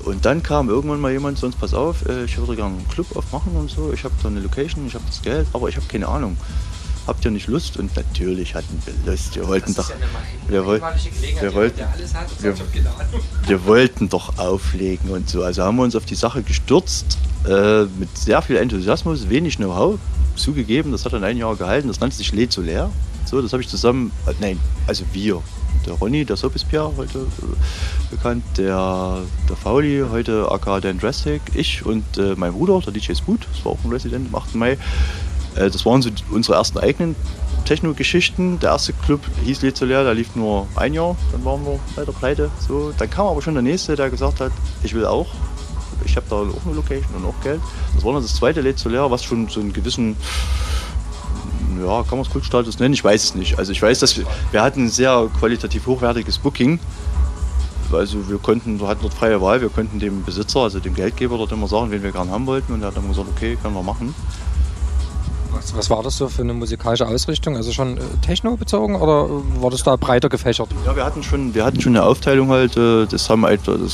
Und dann kam irgendwann mal jemand, sonst pass auf, ich würde gerne einen Club aufmachen und so, ich habe da eine Location, ich habe das Geld, aber ich habe keine Ahnung. Habt ihr nicht Lust? Und natürlich hatten wir Lust. Wir wollten doch. Wir wollten doch auflegen und so. Also haben wir uns auf die Sache gestürzt, mit sehr viel Enthusiasmus, wenig Know-how zugegeben. Das hat dann ein Jahr gehalten, das nannte sich Lé zu leer. So, das habe ich zusammen, nein, also wir. Der Ronny, der Sobispierre, heute bekannt, der Fauli, heute aka Dan Drastic, ich und mein Bruder, der DJ Spoot, das war auch ein Resident am 8. Mai. Das waren so unsere ersten eigenen Techno-Geschichten. Der erste Club hieß Lezolär, da lief nur ein Jahr, dann waren wir leider pleite. So. Dann kam aber schon der nächste, der gesagt hat, ich will auch. Ich habe da auch eine Location und auch Geld. Das war dann das zweite Lezolär, was schon so einen gewissen, ja, kann man es Kultstatus nennen? Ich weiß es nicht. Also ich weiß, dass wir hatten ein sehr qualitativ hochwertiges Booking. Also wir hatten dort freie Wahl, wir konnten dem Besitzer, also dem Geldgeber dort immer sagen, wen wir gerne haben wollten. Und er hat dann gesagt, okay, können wir machen. Was war das so für eine musikalische Ausrichtung? Also schon Techno bezogen oder war das da breiter gefächert? Ja, wir hatten schon eine Aufteilung halt, das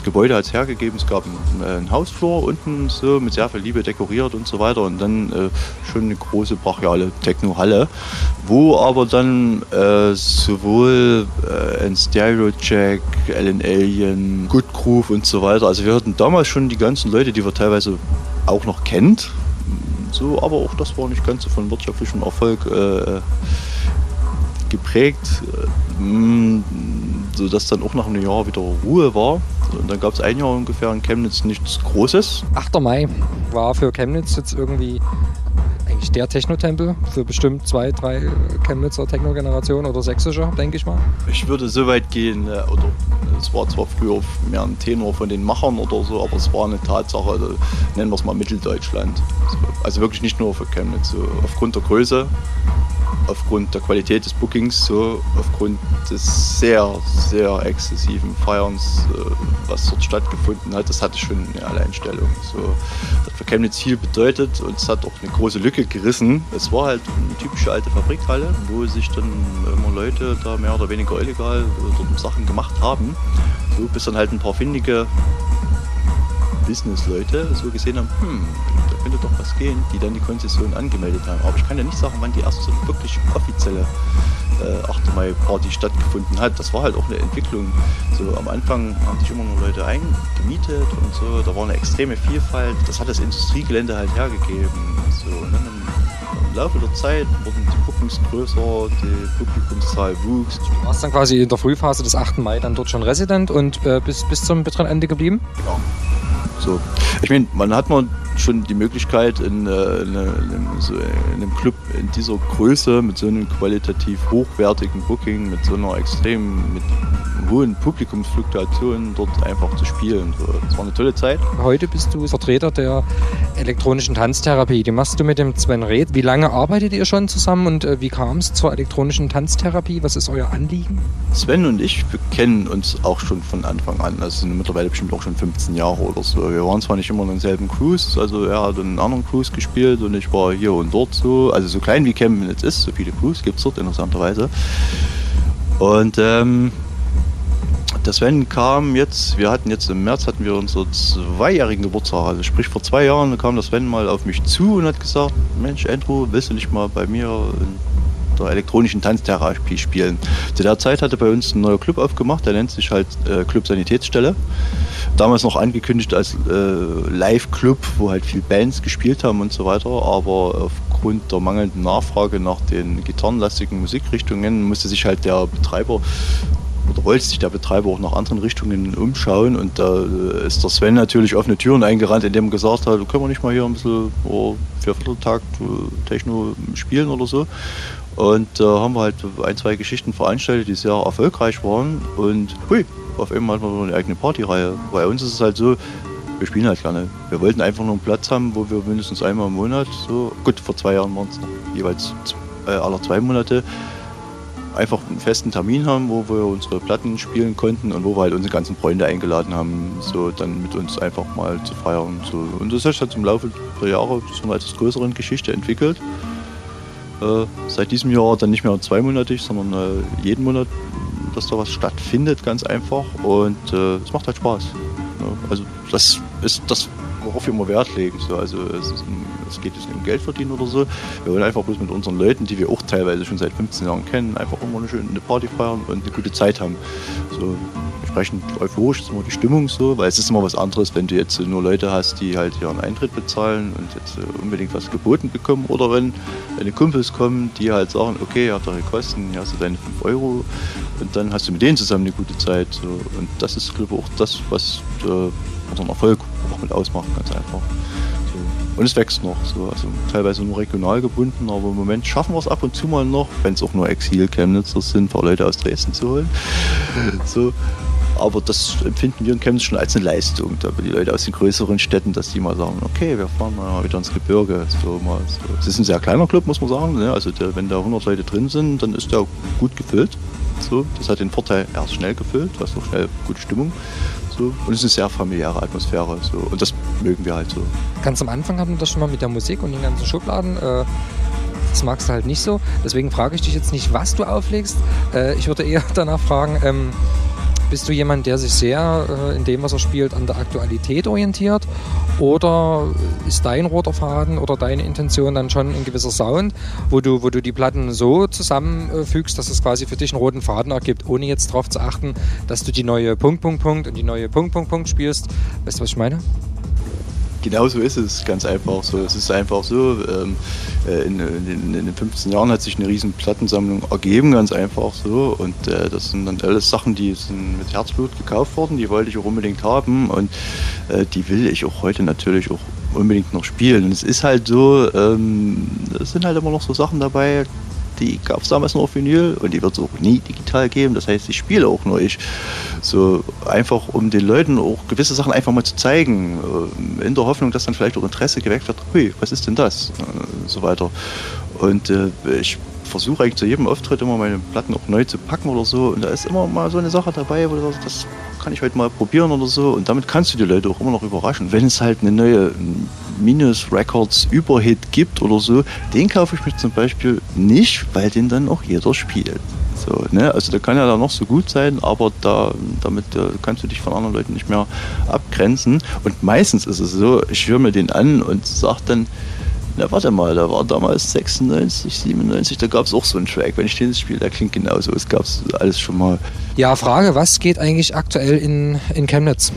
Gebäude hat es hergegeben, es gab einen Hausflur unten so mit sehr viel Liebe dekoriert und so weiter und dann schon eine große brachiale Techno-Halle, wo aber dann sowohl ein Stereo-Check, Alan Alien, Good Groove und so weiter, also wir hatten damals schon die ganzen Leute, die wir teilweise auch noch kennt, und so, aber auch das war nicht ganz so von wirtschaftlichem Erfolg geprägt, sodass dann auch nach einem Jahr wieder Ruhe war. Und dann gab es ein Jahr ungefähr in Chemnitz nichts Großes. 8. Mai war für Chemnitz jetzt irgendwie eigentlich der Techno-Tempel für bestimmt 2, 3 Chemnitzer Techno-Generationen oder sächsischer, denke ich mal. Ich würde so weit gehen, oder es war zwar früher mehr ein Tenor von den Machern oder so, aber es war eine Tatsache, also nennen wir es mal Mitteldeutschland. Also wirklich nicht nur für Chemnitz, so aufgrund der Größe, aufgrund der Qualität des Bookings, so aufgrund des sehr, sehr exzessiven Feierns, was dort stattgefunden hat, das hatte schon eine Alleinstellung. So, das hat für Chemnitz viel bedeutet und es hat auch eine große Lücke gerissen. Es war halt eine typische alte Fabrikhalle, wo sich dann immer Leute da mehr oder weniger illegal dort Sachen gemacht haben, so bis dann halt ein paar findige Business-Leute so gesehen haben, da könnte doch was gehen, die dann die Konzession angemeldet haben. Aber ich kann ja nicht sagen, wann die erste wirklich offizielle 8. Mai-Party stattgefunden hat. Das war halt auch eine Entwicklung. So, am Anfang haben sich immer nur Leute eingemietet und so. Da war eine extreme Vielfalt. Das hat das Industriegelände halt hergegeben. So, und dann im Laufe der Zeit wurden die Bookings größer, die Publikumszahl wuchs. Du warst dann quasi in der Frühphase des 8. Mai dann dort schon Resident und bis zum bitteren Ende geblieben? Genau. So. Ich meine, man hat mal schon die Möglichkeit in einem Club in dieser Größe mit so einem qualitativ hochwertigen Booking, mit so einer extrem hohen Publikumsfluktuation dort einfach zu spielen. So. Das war eine tolle Zeit. Heute bist du Vertreter der elektronischen Tanztherapie. Die machst du mit dem Sven Ray. Wie lange arbeitet ihr schon zusammen und wie kam es zur elektronischen Tanztherapie? Was ist euer Anliegen? Sven und ich, wir kennen uns auch schon von Anfang an. Das sind mittlerweile bestimmt auch schon 15 Jahre oder so. Wir waren zwar nicht immer in denselben Crews, also er hat in einen anderen Crews gespielt und ich war hier und dort so. Also so klein wie Chemnitz ist, so viele Crews gibt es dort interessanterweise. Und der Sven kam jetzt, im März hatten wir unseren 2-jährigen Geburtstag, also sprich vor 2 Jahren kam der Sven mal auf mich zu und hat gesagt, Mensch Andrew, willst du nicht mal bei mir in der elektronischen Tanztherapie spielen. Zu der Zeit hatte bei uns ein neuer Club aufgemacht, der nennt sich halt Club Sanitätsstelle. Damals noch angekündigt als Live-Club, wo halt viele Bands gespielt haben und so weiter, aber aufgrund der mangelnden Nachfrage nach den gitarrenlastigen Musikrichtungen musste sich halt der Betreiber oder wollte sich der Betreiber auch nach anderen Richtungen umschauen und da ist der Sven natürlich offene Türen eingerannt, indem er gesagt hat, können wir nicht mal hier ein bisschen Viervierteltakt Techno spielen oder so. Und da haben wir halt 1, 2 Geschichten veranstaltet, die sehr erfolgreich waren und hui, auf einmal hatten wir so eine eigene Partyreihe. Bei uns ist es halt so, wir spielen halt gerne. Wir wollten einfach nur einen Platz haben, wo wir mindestens einmal im Monat, so gut, vor 2 Jahren waren es noch jeweils alle 2 Monate, einfach einen festen Termin haben, wo wir unsere Platten spielen konnten und wo wir halt unsere ganzen Freunde eingeladen haben, so dann mit uns einfach mal zu feiern. So. Und das hat sich halt im Laufe der Jahre zu einer etwas größeren Geschichte entwickelt. Seit diesem Jahr dann nicht mehr 2-monatig, sondern jeden Monat, dass da was stattfindet, ganz einfach. Und es macht halt Spaß. Also das ist das, worauf wir immer Wert legen. Also es geht jetzt nicht um Geld verdienen oder so. Wir wollen einfach bloß mit unseren Leuten, die wir auch teilweise schon seit 15 Jahren kennen, einfach immer eine Party feiern und eine gute Zeit haben. So entsprechend euphorisch ist immer die Stimmung so, weil es ist immer was anderes, wenn du jetzt nur Leute hast, die halt ihren Eintritt bezahlen und jetzt unbedingt was geboten bekommen oder wenn deine Kumpels kommen, die halt sagen, okay, ihr habt eure Kosten, hier hast du deine 5 Euro und dann hast du mit denen zusammen eine gute Zeit. So. Und das ist, glaube ich, auch das, was unseren Erfolg auch mit ausmacht, ganz einfach. So. Und es wächst noch, so. Also teilweise nur regional gebunden, aber im Moment schaffen wir es ab und zu mal noch, wenn es auch nur Exil-Chemnitzer sind, ein paar Leute aus Dresden zu holen. So. Aber das empfinden wir in Chemnitz schon als eine Leistung, da die Leute aus den größeren Städten, dass die mal sagen, okay, wir fahren mal wieder ins Gebirge. So, mal, so. Es ist ein sehr kleiner Club, muss man sagen, ne? Also wenn da 100 Leute drin sind, dann ist der gut gefüllt. So. Das hat den Vorteil, er ist schnell gefüllt, du hast auch schnell gute Stimmung. So. Und es ist eine sehr familiäre Atmosphäre. So. Und das mögen wir halt so. Ganz am Anfang hatten wir das schon mal mit der Musik und den ganzen Schubladen. Das magst du halt nicht so. Deswegen frage ich dich jetzt nicht, was du auflegst. Ich würde eher danach fragen, bist du jemand, der sich sehr in dem, was er spielt, an der Aktualität orientiert? Oder ist dein roter Faden oder deine Intention dann schon ein gewisser Sound, wo du die Platten so zusammenfügst, dass es quasi für dich einen roten Faden ergibt, ohne jetzt darauf zu achten, dass du die neue Punkt, Punkt, Punkt und die neue Punkt, Punkt, Punkt spielst? Weißt du, was ich meine? Genau so ist es, ganz einfach so. Es ist einfach so, in den 15 Jahren hat sich eine riesen Plattensammlung ergeben, ganz einfach so. Und das sind dann alles Sachen, die sind mit Herzblut gekauft worden, die wollte ich auch unbedingt haben und die will ich auch heute natürlich auch unbedingt noch spielen. Und es ist halt so, es sind halt immer noch so Sachen dabei, die gab es damals nur auf Vinyl und die wird es auch nie digital geben. Das heißt, ich spiele auch nur ich. So einfach, um den Leuten auch gewisse Sachen einfach mal zu zeigen. In der Hoffnung, dass dann vielleicht auch Interesse geweckt wird. Hui, was ist denn das? Und so weiter. Und ich versuche eigentlich zu jedem Auftritt immer meine Platten auch neu zu packen oder so. Und da ist immer mal so eine Sache dabei, wo du sagst, das kann ich heute mal probieren oder so. Und damit kannst du die Leute auch immer noch überraschen. Wenn es halt eine neue Minus Records Überhit gibt oder so, den kaufe ich mir zum Beispiel nicht, weil den dann auch jeder spielt. So, ne? Also der kann ja dann noch so gut sein, aber damit kannst du dich von anderen Leuten nicht mehr abgrenzen. Und meistens ist es so, ich höre mir den an und sage dann, na warte mal, da war damals 96, 97, da gab es auch so einen Track. Wenn ich den spiele, der klingt genauso. Es gab alles schon mal. Ja, Frage, was geht eigentlich aktuell in Chemnitz?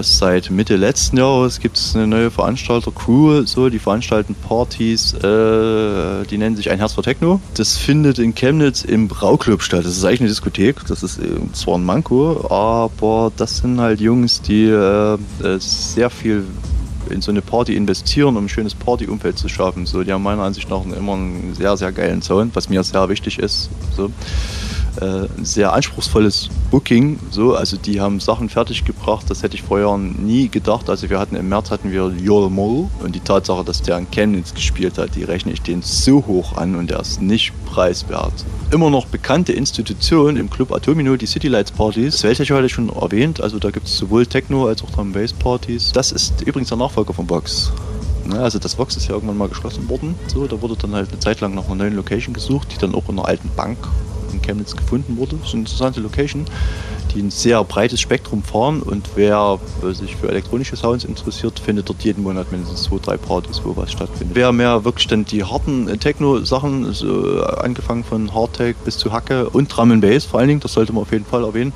Seit Mitte letzten Jahres gibt es eine neue Veranstalter-Crew, so, die veranstalten Partys, die nennen sich Ein Herz für Techno. Das findet in Chemnitz im Brauclub statt. Das ist eigentlich eine Diskothek, das ist zwar ein Manko, aber das sind halt Jungs, die sehr viel in so eine Party investieren, um ein schönes Partyumfeld zu schaffen. So, die haben meiner Ansicht nach immer einen sehr, sehr geilen Sound, was mir sehr wichtig ist. So. Ein sehr anspruchsvolles Booking. So. Also die haben Sachen fertiggebracht, das hätte ich vorher nie gedacht. Also wir hatten im März Yol Mol und die Tatsache, dass der in Chemnitz gespielt hat, die rechne ich den so hoch an und der ist nicht preiswert. Immer noch bekannte Institutionen im Club Atomino, die City Lights Partys, welche ich heute schon erwähnt. Also da gibt es sowohl Techno als auch Drum-Bass-Partys. Das ist übrigens der Nachfolger von Box. Also das Vox ist ja irgendwann mal geschlossen worden. So, da wurde dann halt eine Zeit lang nach einer neuen Location gesucht, die dann auch in einer alten Bank in Chemnitz gefunden wurde. Das ist eine interessante Location, die ein sehr breites Spektrum fahren, und wer sich für elektronische Sounds interessiert, findet dort jeden Monat mindestens 2-3 Partys, wo was stattfindet. Wer mehr wirklich dann die harten Techno-Sachen, also angefangen von Hardtech bis zu Hacke und Drum & Bass vor allen Dingen, das sollte man auf jeden Fall erwähnen,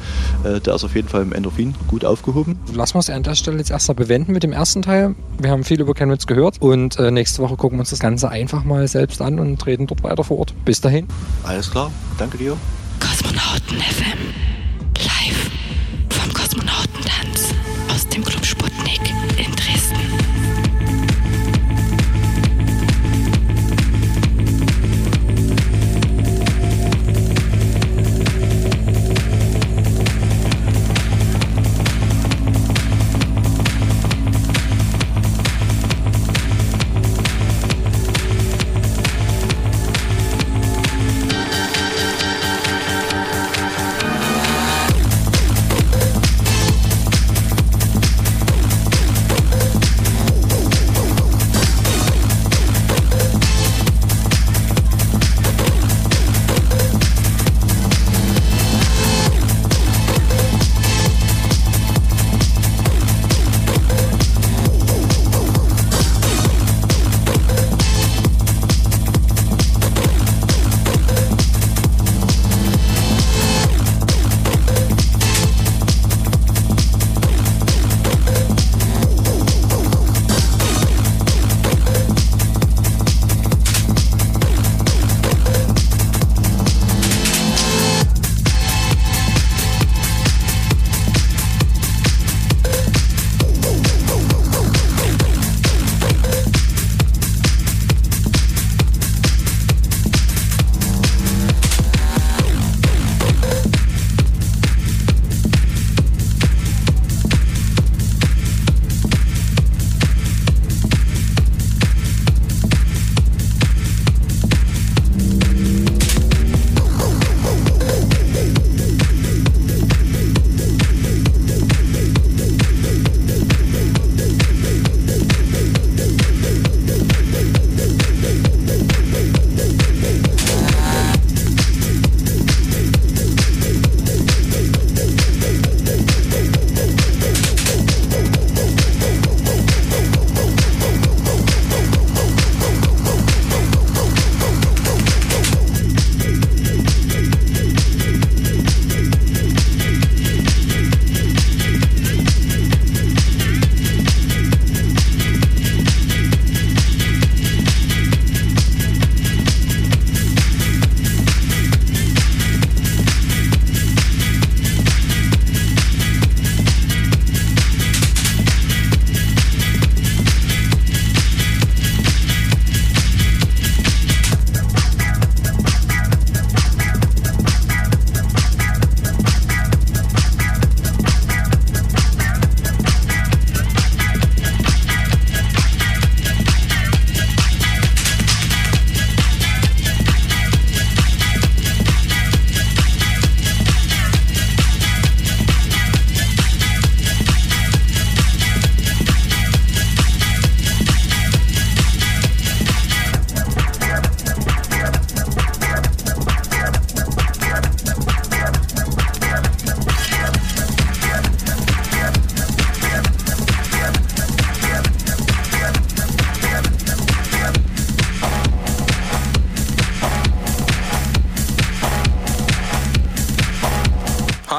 der ist auf jeden Fall im Endorphin gut aufgehoben. Lassen wir es an der Stelle jetzt erstmal bewenden mit dem ersten Teil. Wir haben viel über Chemnitz gehört und nächste Woche gucken wir uns das Ganze einfach mal selbst an und treten dort weiter vor Ort. Bis dahin. Alles klar, danke dir. Kosmonauten FM. Live vom Kosmonautentanz aus dem Club Sputnik in Dresden.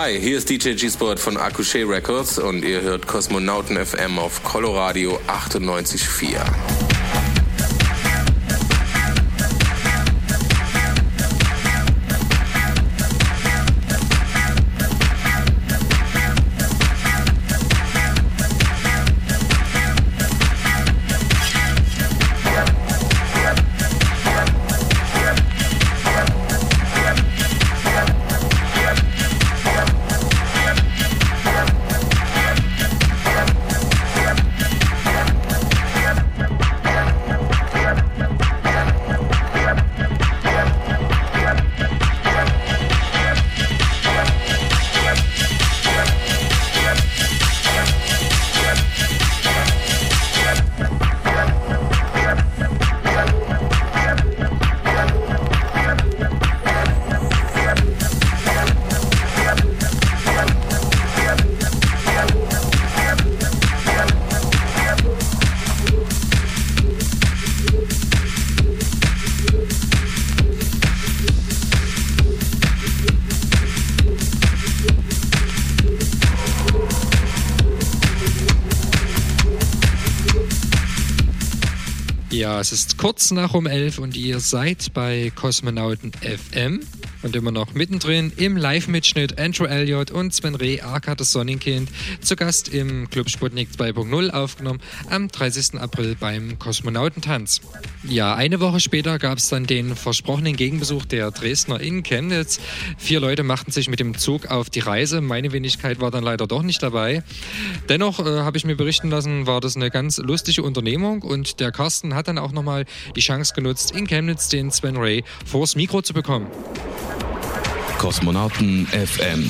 Hi, hier ist DJ G-Sport von Akushe Records und ihr hört Kosmonauten FM auf Coloradio 98.4. Ja, es ist kurz nach um 11 und ihr seid bei Kosmonauten FM und immer noch mittendrin im Live-Mitschnitt Andrew Elliott und Sven Ray, aka das Sonnenkind, zu Gast im Club Sputnik 2.0, aufgenommen am 30. April beim Kosmonautentanz. Ja, eine Woche später gab es dann den versprochenen Gegenbesuch der Dresdner in Chemnitz. 4 Leute machten sich mit dem Zug auf die Reise. Meine Wenigkeit war dann leider doch nicht dabei. Dennoch, habe ich mir berichten lassen, war das eine ganz lustige Unternehmung und der Carsten hat dann auch nochmal die Chance genutzt, in Chemnitz den Sven Ray vors Mikro zu bekommen. Kosmonauten FM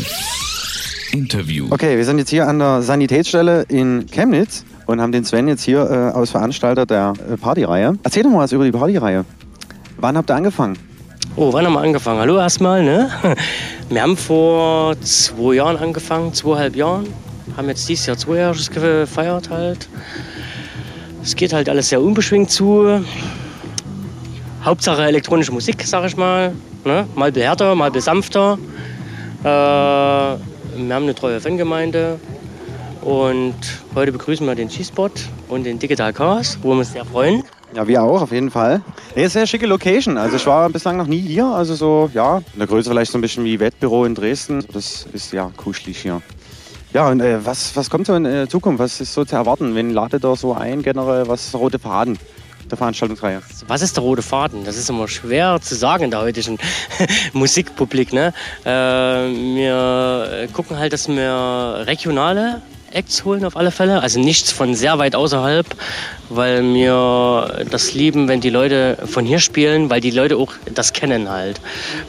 Interview. Okay, wir sind jetzt hier an der Sanitätsstelle in Chemnitz und haben den Sven jetzt hier als Veranstalter der Partyreihe. Erzähl doch mal was über die Partyreihe. Wann habt ihr angefangen? Oh, wann haben wir angefangen? Hallo erstmal, ne? Wir haben vor 2 Jahren angefangen, 2,5 Jahren. Haben jetzt dieses Jahr 2 Jahres gefeiert halt. Es geht halt alles sehr unbeschwingt zu. Hauptsache elektronische Musik, sag ich mal. Ne? Mal behärter, mal besanfter. Wir haben eine treue Fangemeinde. Und heute begrüßen wir den G-Spot und den Digitalkars, wo wir uns sehr freuen. Ja, wir auch, auf jeden Fall. Eine sehr schicke Location. Also ich war bislang noch nie hier. Also so, ja, in der Größe vielleicht so ein bisschen wie Wettbüro in Dresden. Das ist ja kuschelig hier. Ja, und was kommt so in Zukunft? Was ist so zu erwarten? Wen ladet ihr so ein generell? Was ist der rote Faden der Veranstaltungsreihe? Was ist der rote Faden? Das ist immer schwer zu sagen in der heutigen Musikpublik, ne? Wir gucken halt, dass wir regionale Acts holen auf alle Fälle. Also nichts von sehr weit außerhalb, weil wir das lieben, wenn die Leute von hier spielen, weil die Leute auch das kennen halt,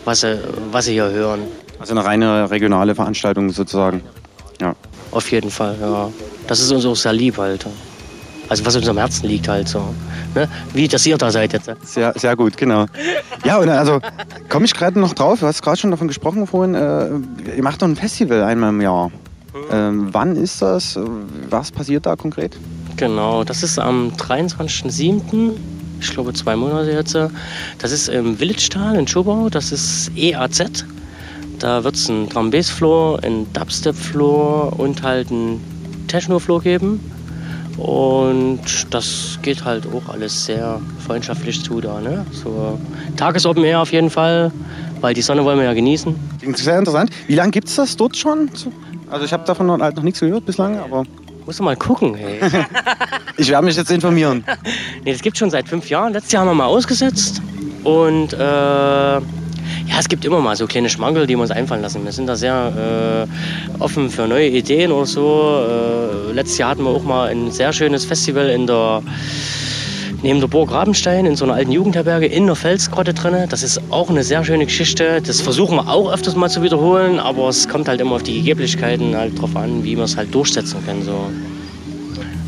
was sie hier hören. Also eine reine regionale Veranstaltung sozusagen. Ja. Auf jeden Fall, ja. Das ist uns auch sehr lieb halt. Also was uns am Herzen liegt halt so. Ne? Wie, dass ihr da seid jetzt. Sehr, sehr gut, genau. Ja, und also komme ich gerade noch drauf, du hast gerade schon davon gesprochen vorhin, ihr macht doch ein Festival einmal im Jahr. Wann ist das? Was passiert da konkret? Genau, das ist am 23.07., ich glaube 2 Monate jetzt. Das ist im Village-Tal in Schobau, das ist EAZ. Da wird es einen Drum-Bass-Floor, einen Dubstep-Floor und halt einen Techno-Floor geben. Und das geht halt auch alles sehr freundschaftlich zu da, ne? So Tagesopen her auf jeden Fall, weil die Sonne wollen wir ja genießen. Klingt sehr interessant. Wie lange gibt's das dort schon? Also ich habe davon halt noch nichts gehört bislang, aber... Musst du mal gucken, hey. Ich werde mich jetzt informieren. Nee, das gibt's schon seit 5 Jahren. Letztes Jahr haben wir mal ausgesetzt und... Ja, es gibt immer mal so kleine Schmankerl, die wir uns einfallen lassen. Wir sind da sehr offen für neue Ideen oder so. Letztes Jahr hatten wir auch mal ein sehr schönes Festival neben der Burg Rabenstein in so einer alten Jugendherberge in der Felsgrotte drin. Das ist auch eine sehr schöne Geschichte. Das versuchen wir auch öfters mal zu wiederholen, aber es kommt halt immer auf die Gegebenheiten halt drauf an, wie wir es halt durchsetzen können. So.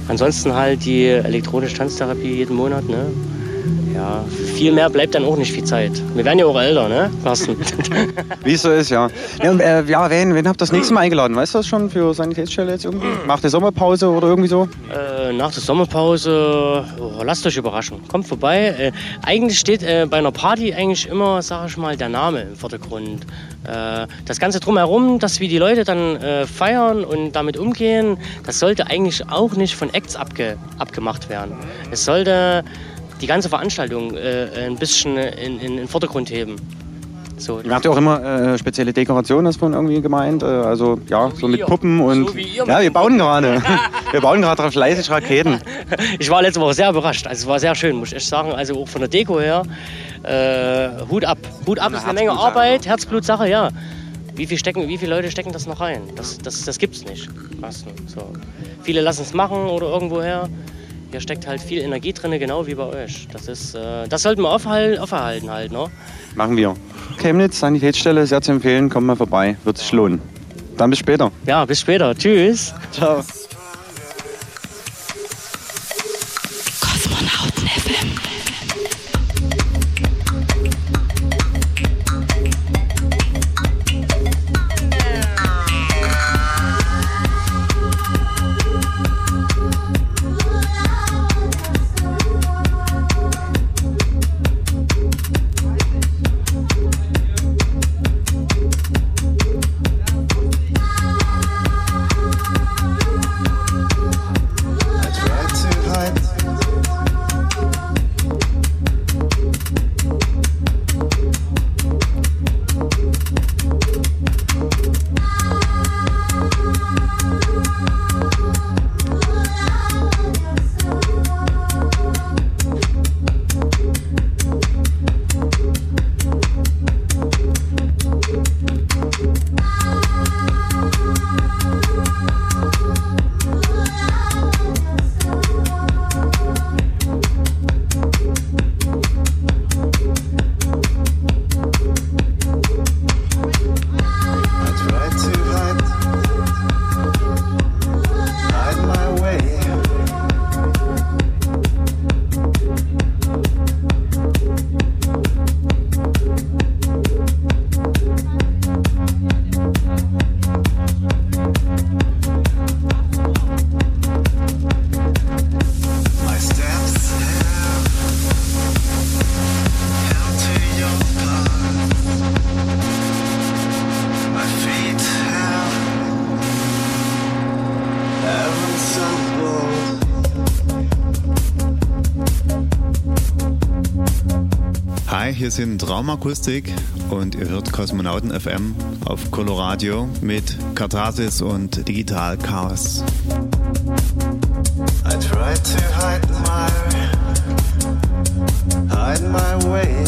Ansonsten halt die elektronische Tanztherapie jeden Monat, ne? ja, viel mehr bleibt dann auch nicht viel Zeit. Wir werden ja auch älter, ne? Wie es so ist, ja. Ja, und, ja, wen habt ihr das nächste Mal eingeladen? Weißt du das schon für Sanitätsstelle jetzt irgendwie? Nach der Sommerpause oder irgendwie so? Nach der Sommerpause, oh, lasst euch überraschen. Kommt vorbei. Eigentlich steht bei einer Party eigentlich immer, sag ich mal, der Name im Vordergrund. Das Ganze drumherum, dass wir die Leute dann feiern und damit umgehen, das sollte eigentlich auch nicht von Acts abgemacht werden. Es sollte die ganze Veranstaltung ein bisschen in den Vordergrund heben. So, ihr habt ja auch immer spezielle Dekorationen, das von irgendwie gemeint. Also ja, so mit Puppen und. So wie ihr ja, wir bauen gerade. Wir bauen gerade fleißig Raketen. Ich war letzte Woche sehr überrascht. Also es war sehr schön, muss ich echt sagen. Also auch von der Deko her. Hut ab. Hut ab ist eine Menge Arbeit, Herzblutsache, ja. Wie viele Leute stecken das noch rein? Das gibt's nicht. So. Viele lassen es machen oder irgendwoher. Hier steckt halt viel Energie drin, genau wie bei euch. Das sollten wir aufhalten halt, ne? Machen wir. Chemnitz, Sanitätsstelle, sehr zu empfehlen. Kommt mal vorbei, wird sich lohnen. Dann bis später. Ja, bis später. Tschüss. Ciao. Kosmonauten FM. Wir sind Traumakustik und ihr hört Kosmonauten FM auf Coloradio mit Katharsis und Digitalkars. I try to hide my way.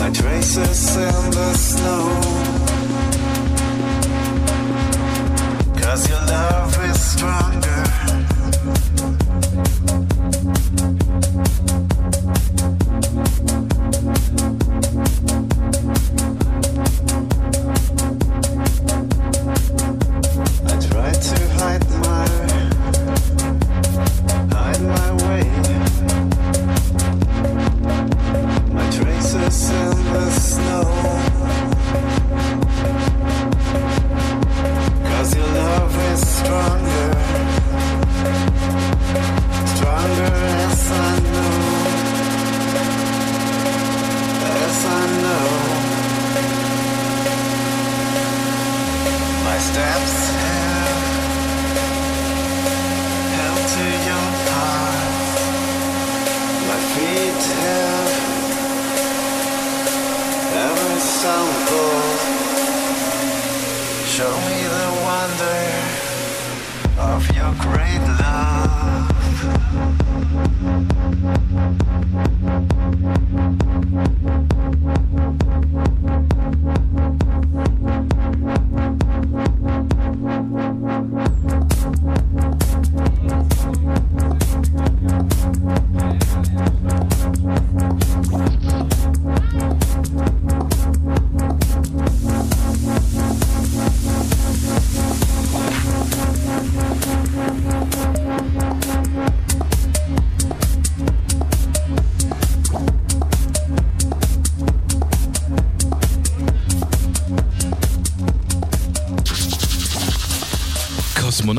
My traces in the snow. 'Cause your love is stronger.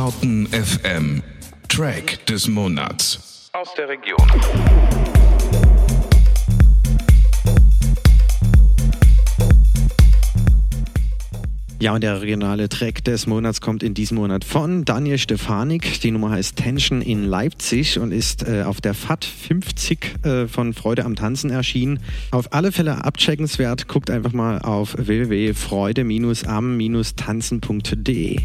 Kosmonauten FM, Track des Monats aus der Region. Ja, und der regionale Track des Monats kommt in diesem Monat von Daniel Stefanik. Die Nummer heißt Tension in Leipzig und ist auf der FAT 50 von Freude am Tanzen erschienen. Auf alle Fälle abcheckenswert. Guckt einfach mal auf www.freude-am-tanzen.de.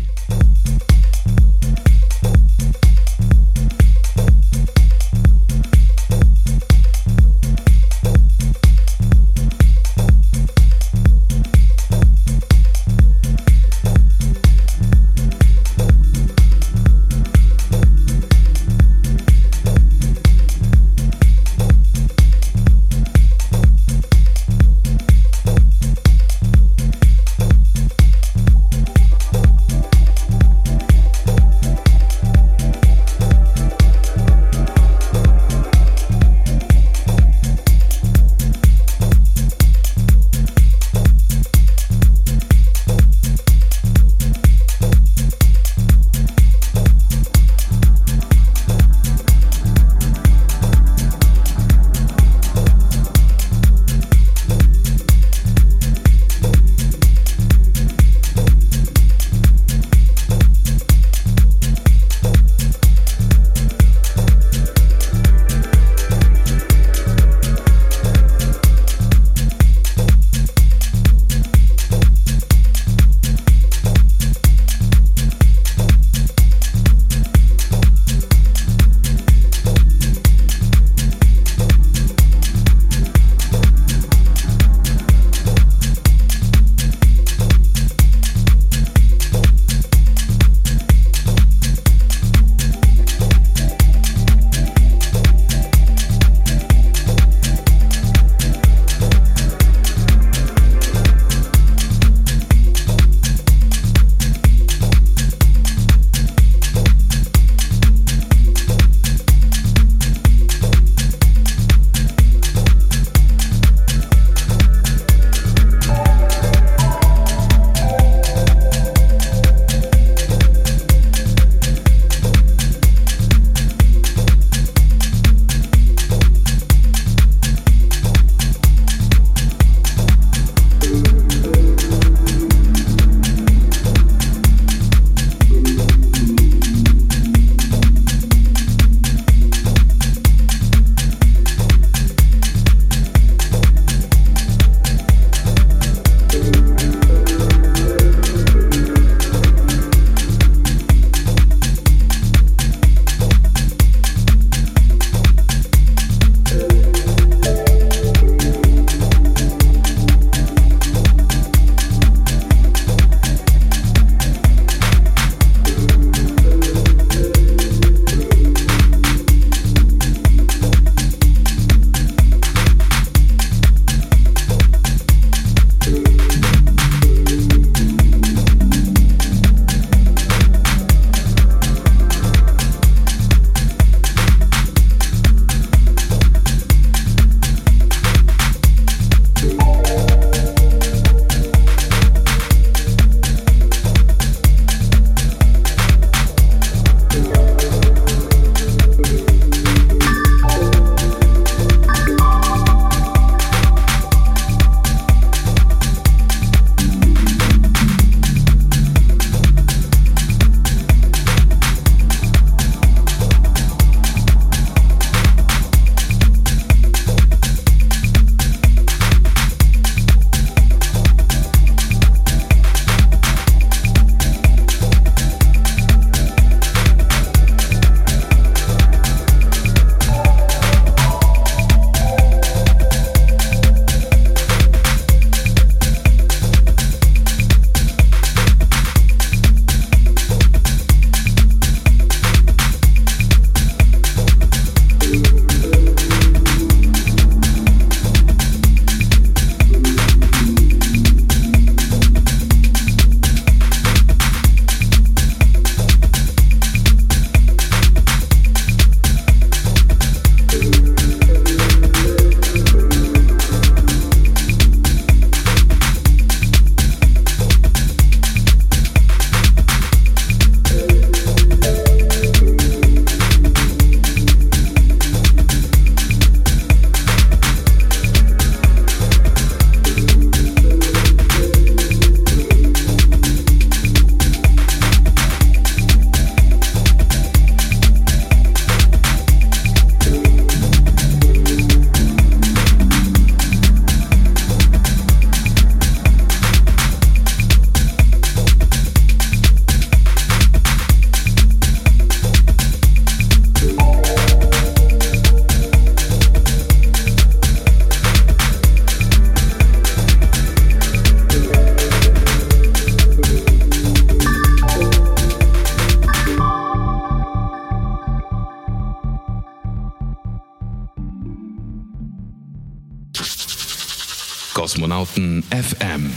Kosmonauten FM,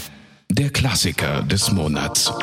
der Klassiker des Monats.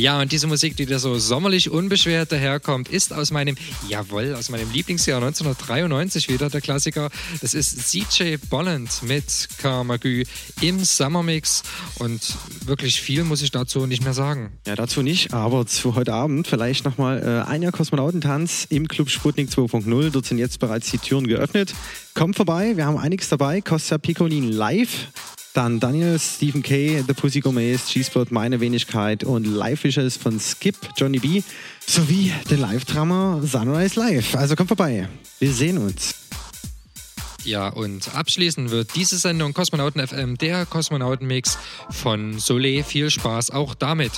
Ja, und diese Musik, die da so sommerlich unbeschwert daherkommt, ist aus meinem Lieblingsjahr 1993 wieder der Klassiker. Das ist CJ Bolland mit Carmagü im Summermix und wirklich viel muss ich dazu nicht mehr sagen. Ja, dazu nicht, aber für heute Abend vielleicht nochmal ein Jahr Kosmonautentanz im Club Sputnik 2.0. Dort sind jetzt bereits die Türen geöffnet. Kommt vorbei, wir haben einiges dabei. Kostja Piccolin live. Dann Daniel, Stephen K, The Pussy Gourmet, G-Spot, meine Wenigkeit und Live Fishers von Skip, Johnny B sowie der Live-Drummer Sunrise Live. Also kommt vorbei, wir sehen uns. Ja, und abschließend wird diese Sendung Kosmonauten FM, der Kosmonauten-Mix von Soleil. Viel Spaß auch damit.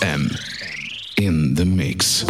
FM in the mix.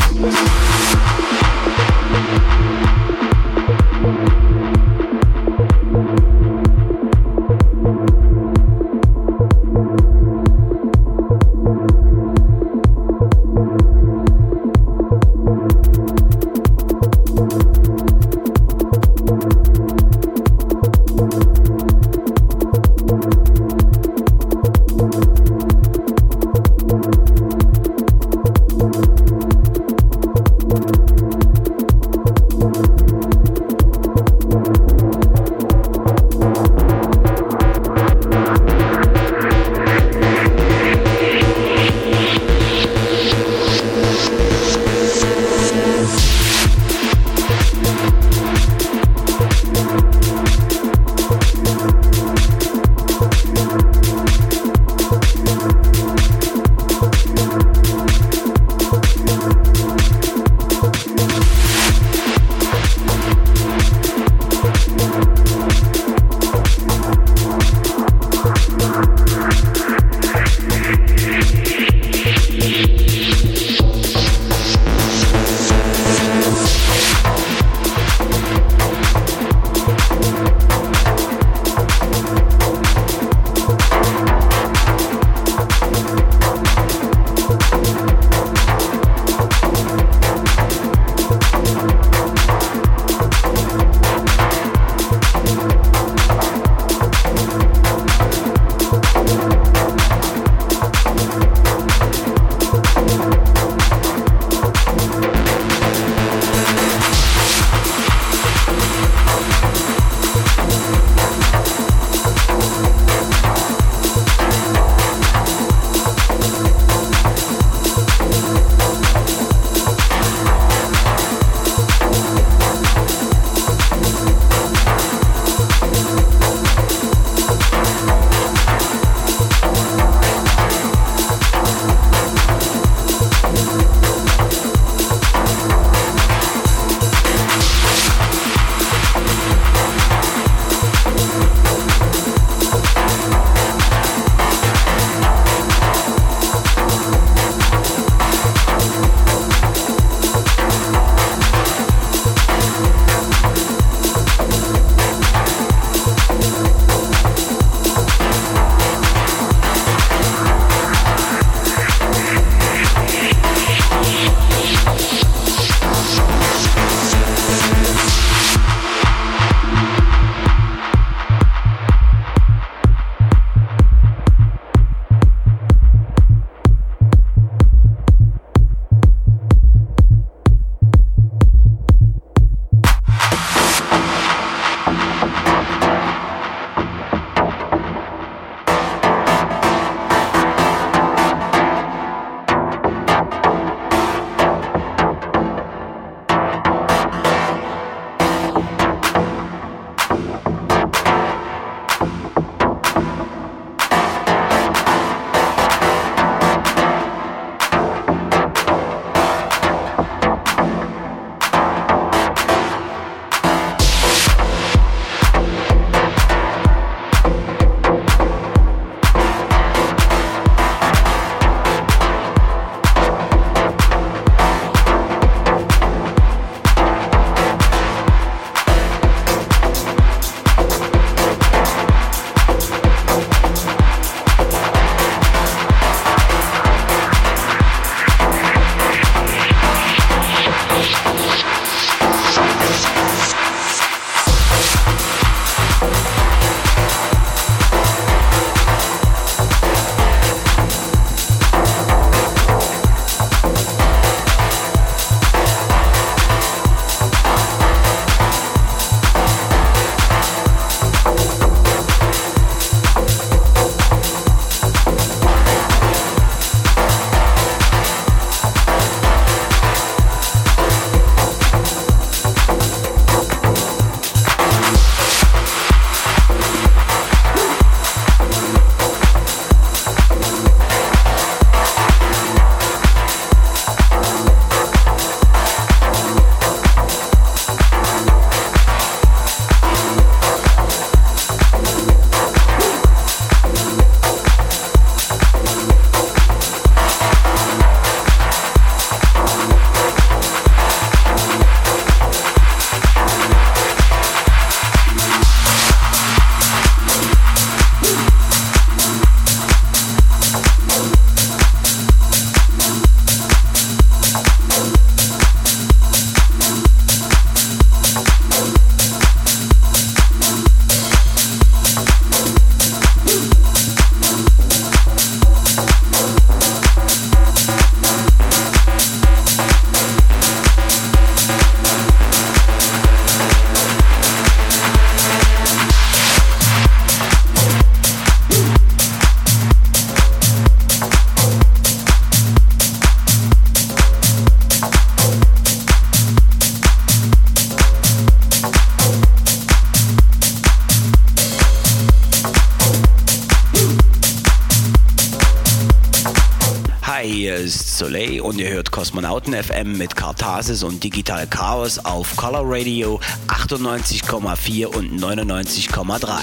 Hier ist Soleil und ihr hört Kosmonauten FM mit Katharsis und Digitalkars auf Coloradio 98,4 und 99,3.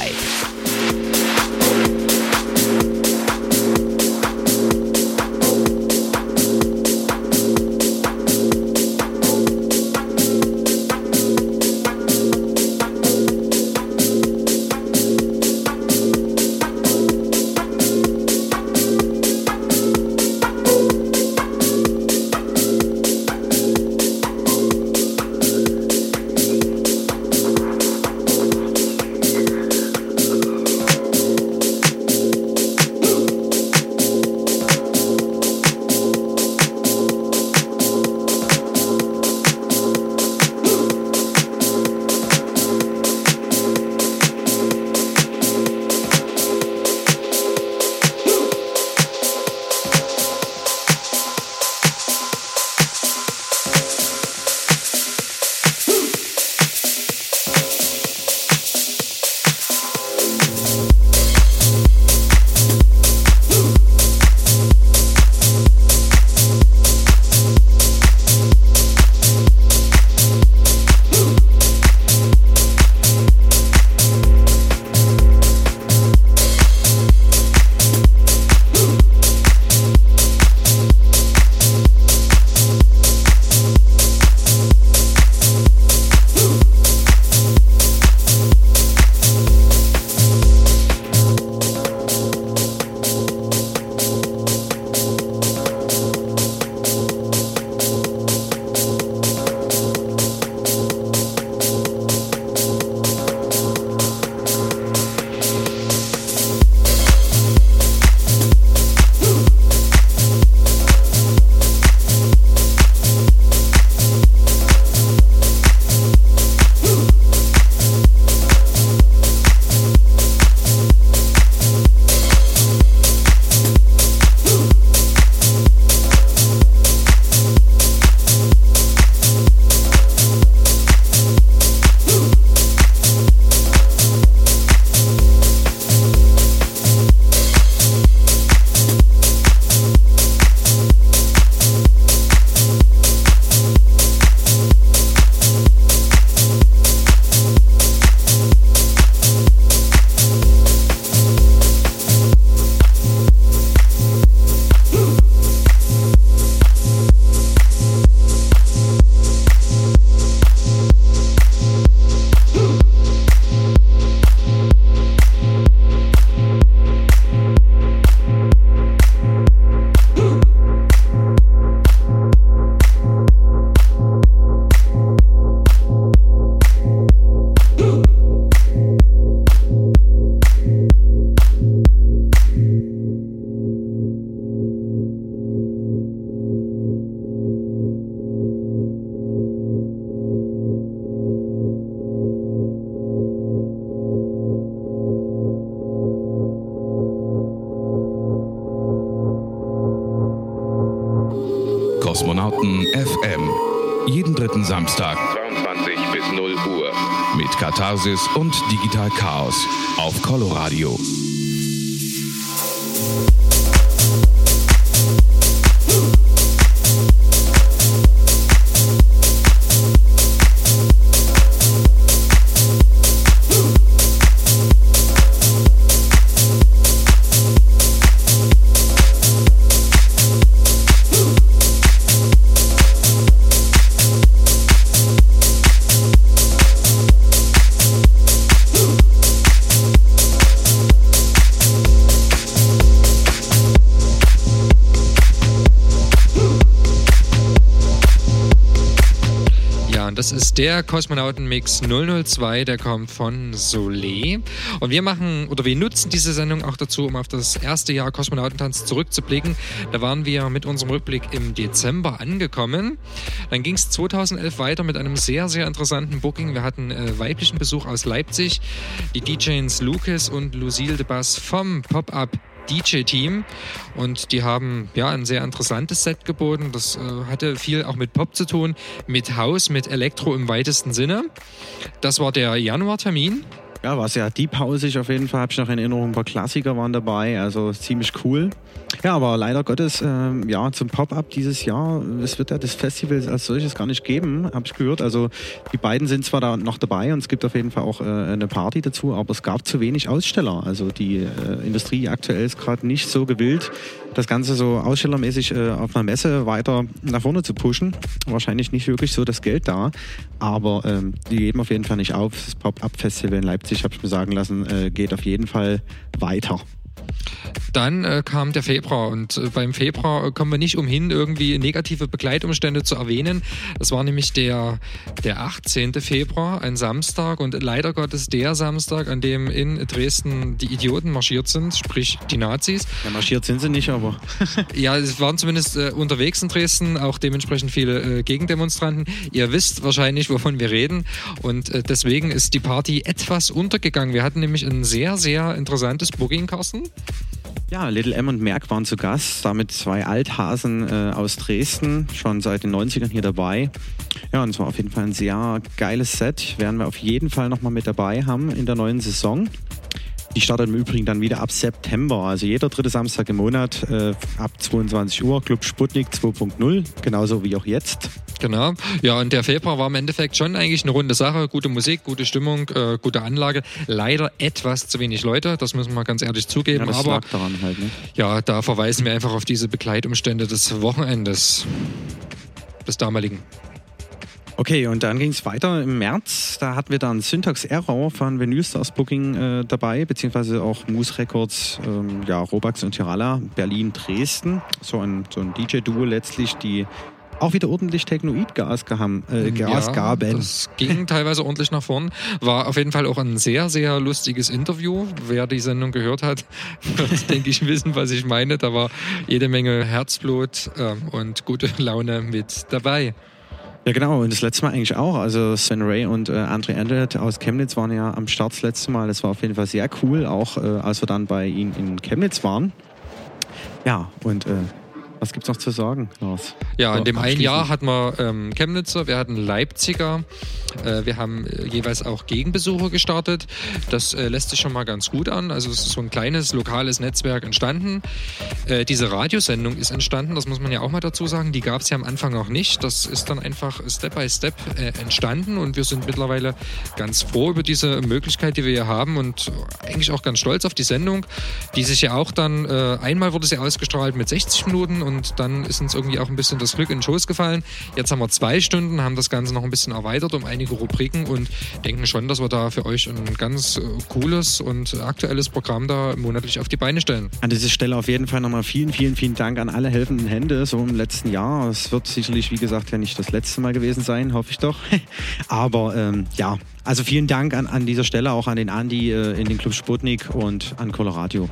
Kosmonauten FM. Jeden dritten Samstag 22 bis 0 Uhr mit Katharsis und Digitalkars auf Coloradio. Das ist der Kosmonauten-Mix 002, der kommt von Soleil. Und wir nutzen diese Sendung auch dazu, um auf das erste Jahr Kosmonautentanz zurückzublicken. Da waren wir mit unserem Rückblick im Dezember angekommen. Dann ging es 2011 weiter mit einem sehr, sehr interessanten Booking. Wir hatten weiblichen Besuch aus Leipzig, die DJs Lucas und Lucille de Bass vom Pop-Up DJ-Team, und die haben ja ein sehr interessantes Set geboten. Das hatte viel auch mit Pop zu tun, mit House, mit Elektro im weitesten Sinne. Das war der Januartermin. Ja, war sehr deep housig auf jeden Fall, habe ich noch in Erinnerung, ein paar Klassiker waren dabei, also ziemlich cool. Ja, aber leider Gottes, ja, zum Pop-Up dieses Jahr, es wird ja das Festival als solches gar nicht geben, habe ich gehört. Also die beiden sind zwar da noch dabei und es gibt auf jeden Fall auch eine Party dazu, aber es gab zu wenig Aussteller. Also die Industrie aktuell ist gerade nicht so gewillt, das Ganze so ausstellermäßig auf einer Messe weiter nach vorne zu pushen. Wahrscheinlich nicht wirklich so das Geld da, aber die geben auf jeden Fall nicht auf. Das Pop-Up-Festival in Leipzig, habe ich mir sagen lassen, geht auf jeden Fall weiter. Dann kam der Februar und beim Februar kommen wir nicht umhin, irgendwie negative Begleitumstände zu erwähnen. Das war nämlich der 18. Februar, ein Samstag, und leider Gottes der Samstag, an dem in Dresden die Idioten marschiert sind, sprich die Nazis. Ja, marschiert sind sie nicht, aber... Ja, es waren zumindest unterwegs in Dresden, auch dementsprechend viele Gegendemonstranten. Ihr wisst wahrscheinlich, wovon wir reden, und deswegen ist die Party etwas untergegangen. Wir hatten nämlich ein sehr, sehr interessantes Booking, Carsten. Ja, Little M und Merck waren zu Gast, damit zwei Althasen aus Dresden, schon seit den 90ern hier dabei. Ja, und es war auf jeden Fall ein sehr geiles Set, werden wir auf jeden Fall nochmal mit dabei haben in der neuen Saison. Die startet im Übrigen dann wieder ab September, also jeder dritte Samstag im Monat ab 22 Uhr, Club Sputnik 2.0, genauso wie auch jetzt. Genau, ja, und der Februar war im Endeffekt schon eigentlich eine runde Sache, gute Musik, gute Stimmung, gute Anlage, leider etwas zu wenig Leute, das müssen wir ganz ehrlich zugeben, ja, aber daran halt, ne? Ja, da verweisen wir einfach auf diese Begleitumstände des Wochenendes, des damaligen. Okay, und dann ging es weiter im März. Da hatten wir dann Syntax Error von Vinylstars Booking dabei, beziehungsweise auch Moose Records, ja, Robax und Tirala, Berlin, Dresden. So ein DJ-Duo letztlich, die auch wieder ordentlich Technoid-Gas gaben. Das ging teilweise ordentlich nach vorn. War auf jeden Fall auch ein sehr, sehr lustiges Interview. Wer die Sendung gehört hat, wird, denke ich, wissen, was ich meine. Da war jede Menge Herzblut und gute Laune mit dabei. Ja, genau, und das letzte Mal eigentlich auch. Also Sven Ray und Andrew Elliott aus Chemnitz waren ja am Start das letzte Mal. Das war auf jeden Fall sehr cool, auch als wir dann bei ihnen in Chemnitz waren. Ja, und... was gibt's noch zu sagen, Lars? Ja, in dem einen Jahr hatten wir Chemnitzer, wir hatten Leipziger, wir haben jeweils auch Gegenbesucher gestartet. Das lässt sich schon mal ganz gut an. Also es ist so ein kleines, lokales Netzwerk entstanden. Diese Radiosendung ist entstanden, das muss man ja auch mal dazu sagen. Die gab es ja am Anfang auch nicht. Das ist dann einfach Step by Step entstanden und wir sind mittlerweile ganz froh über diese Möglichkeit, die wir hier haben, und eigentlich auch ganz stolz auf die Sendung, die sich ja auch dann, einmal wurde sie ausgestrahlt mit 60 Minuten und dann ist uns irgendwie auch ein bisschen das Glück in den Schoß gefallen. Jetzt haben wir 2 Stunden, haben das Ganze noch ein bisschen erweitert um einige Rubriken und denken schon, dass wir da für euch ein ganz cooles und aktuelles Programm da monatlich auf die Beine stellen. An dieser Stelle auf jeden Fall nochmal vielen, vielen, vielen Dank an alle helfenden Hände so im letzten Jahr. Es wird sicherlich, wie gesagt, ja nicht das letzte Mal gewesen sein, hoffe ich doch. Aber ja, also vielen Dank an dieser Stelle auch an den Andi in den Club Sputnik und an Coloradio.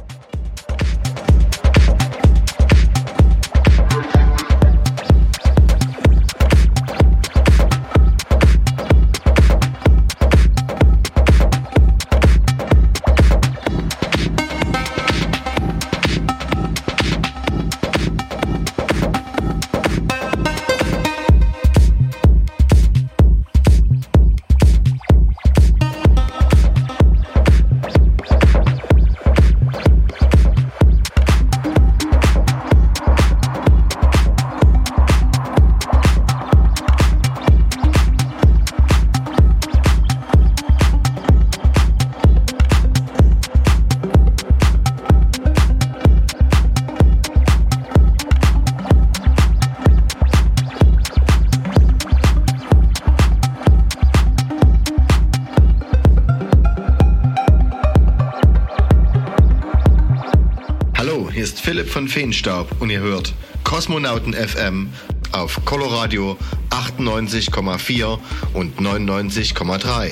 Von Feenstaub und ihr hört Kosmonauten FM auf Coloradio 98,4 und 99,3.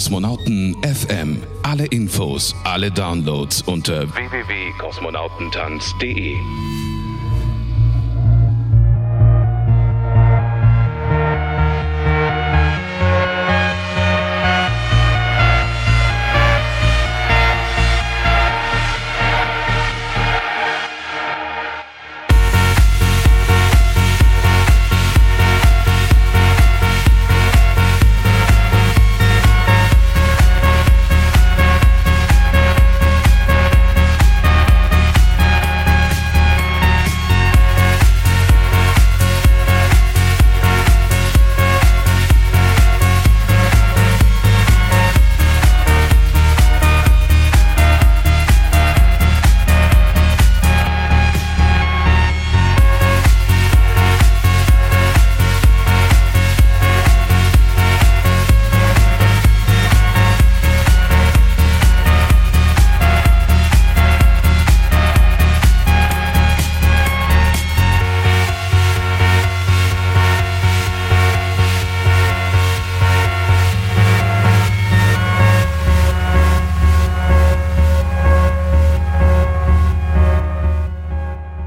Kosmonauten FM. Alle Infos, alle Downloads unter www.kosmonautentanz.de.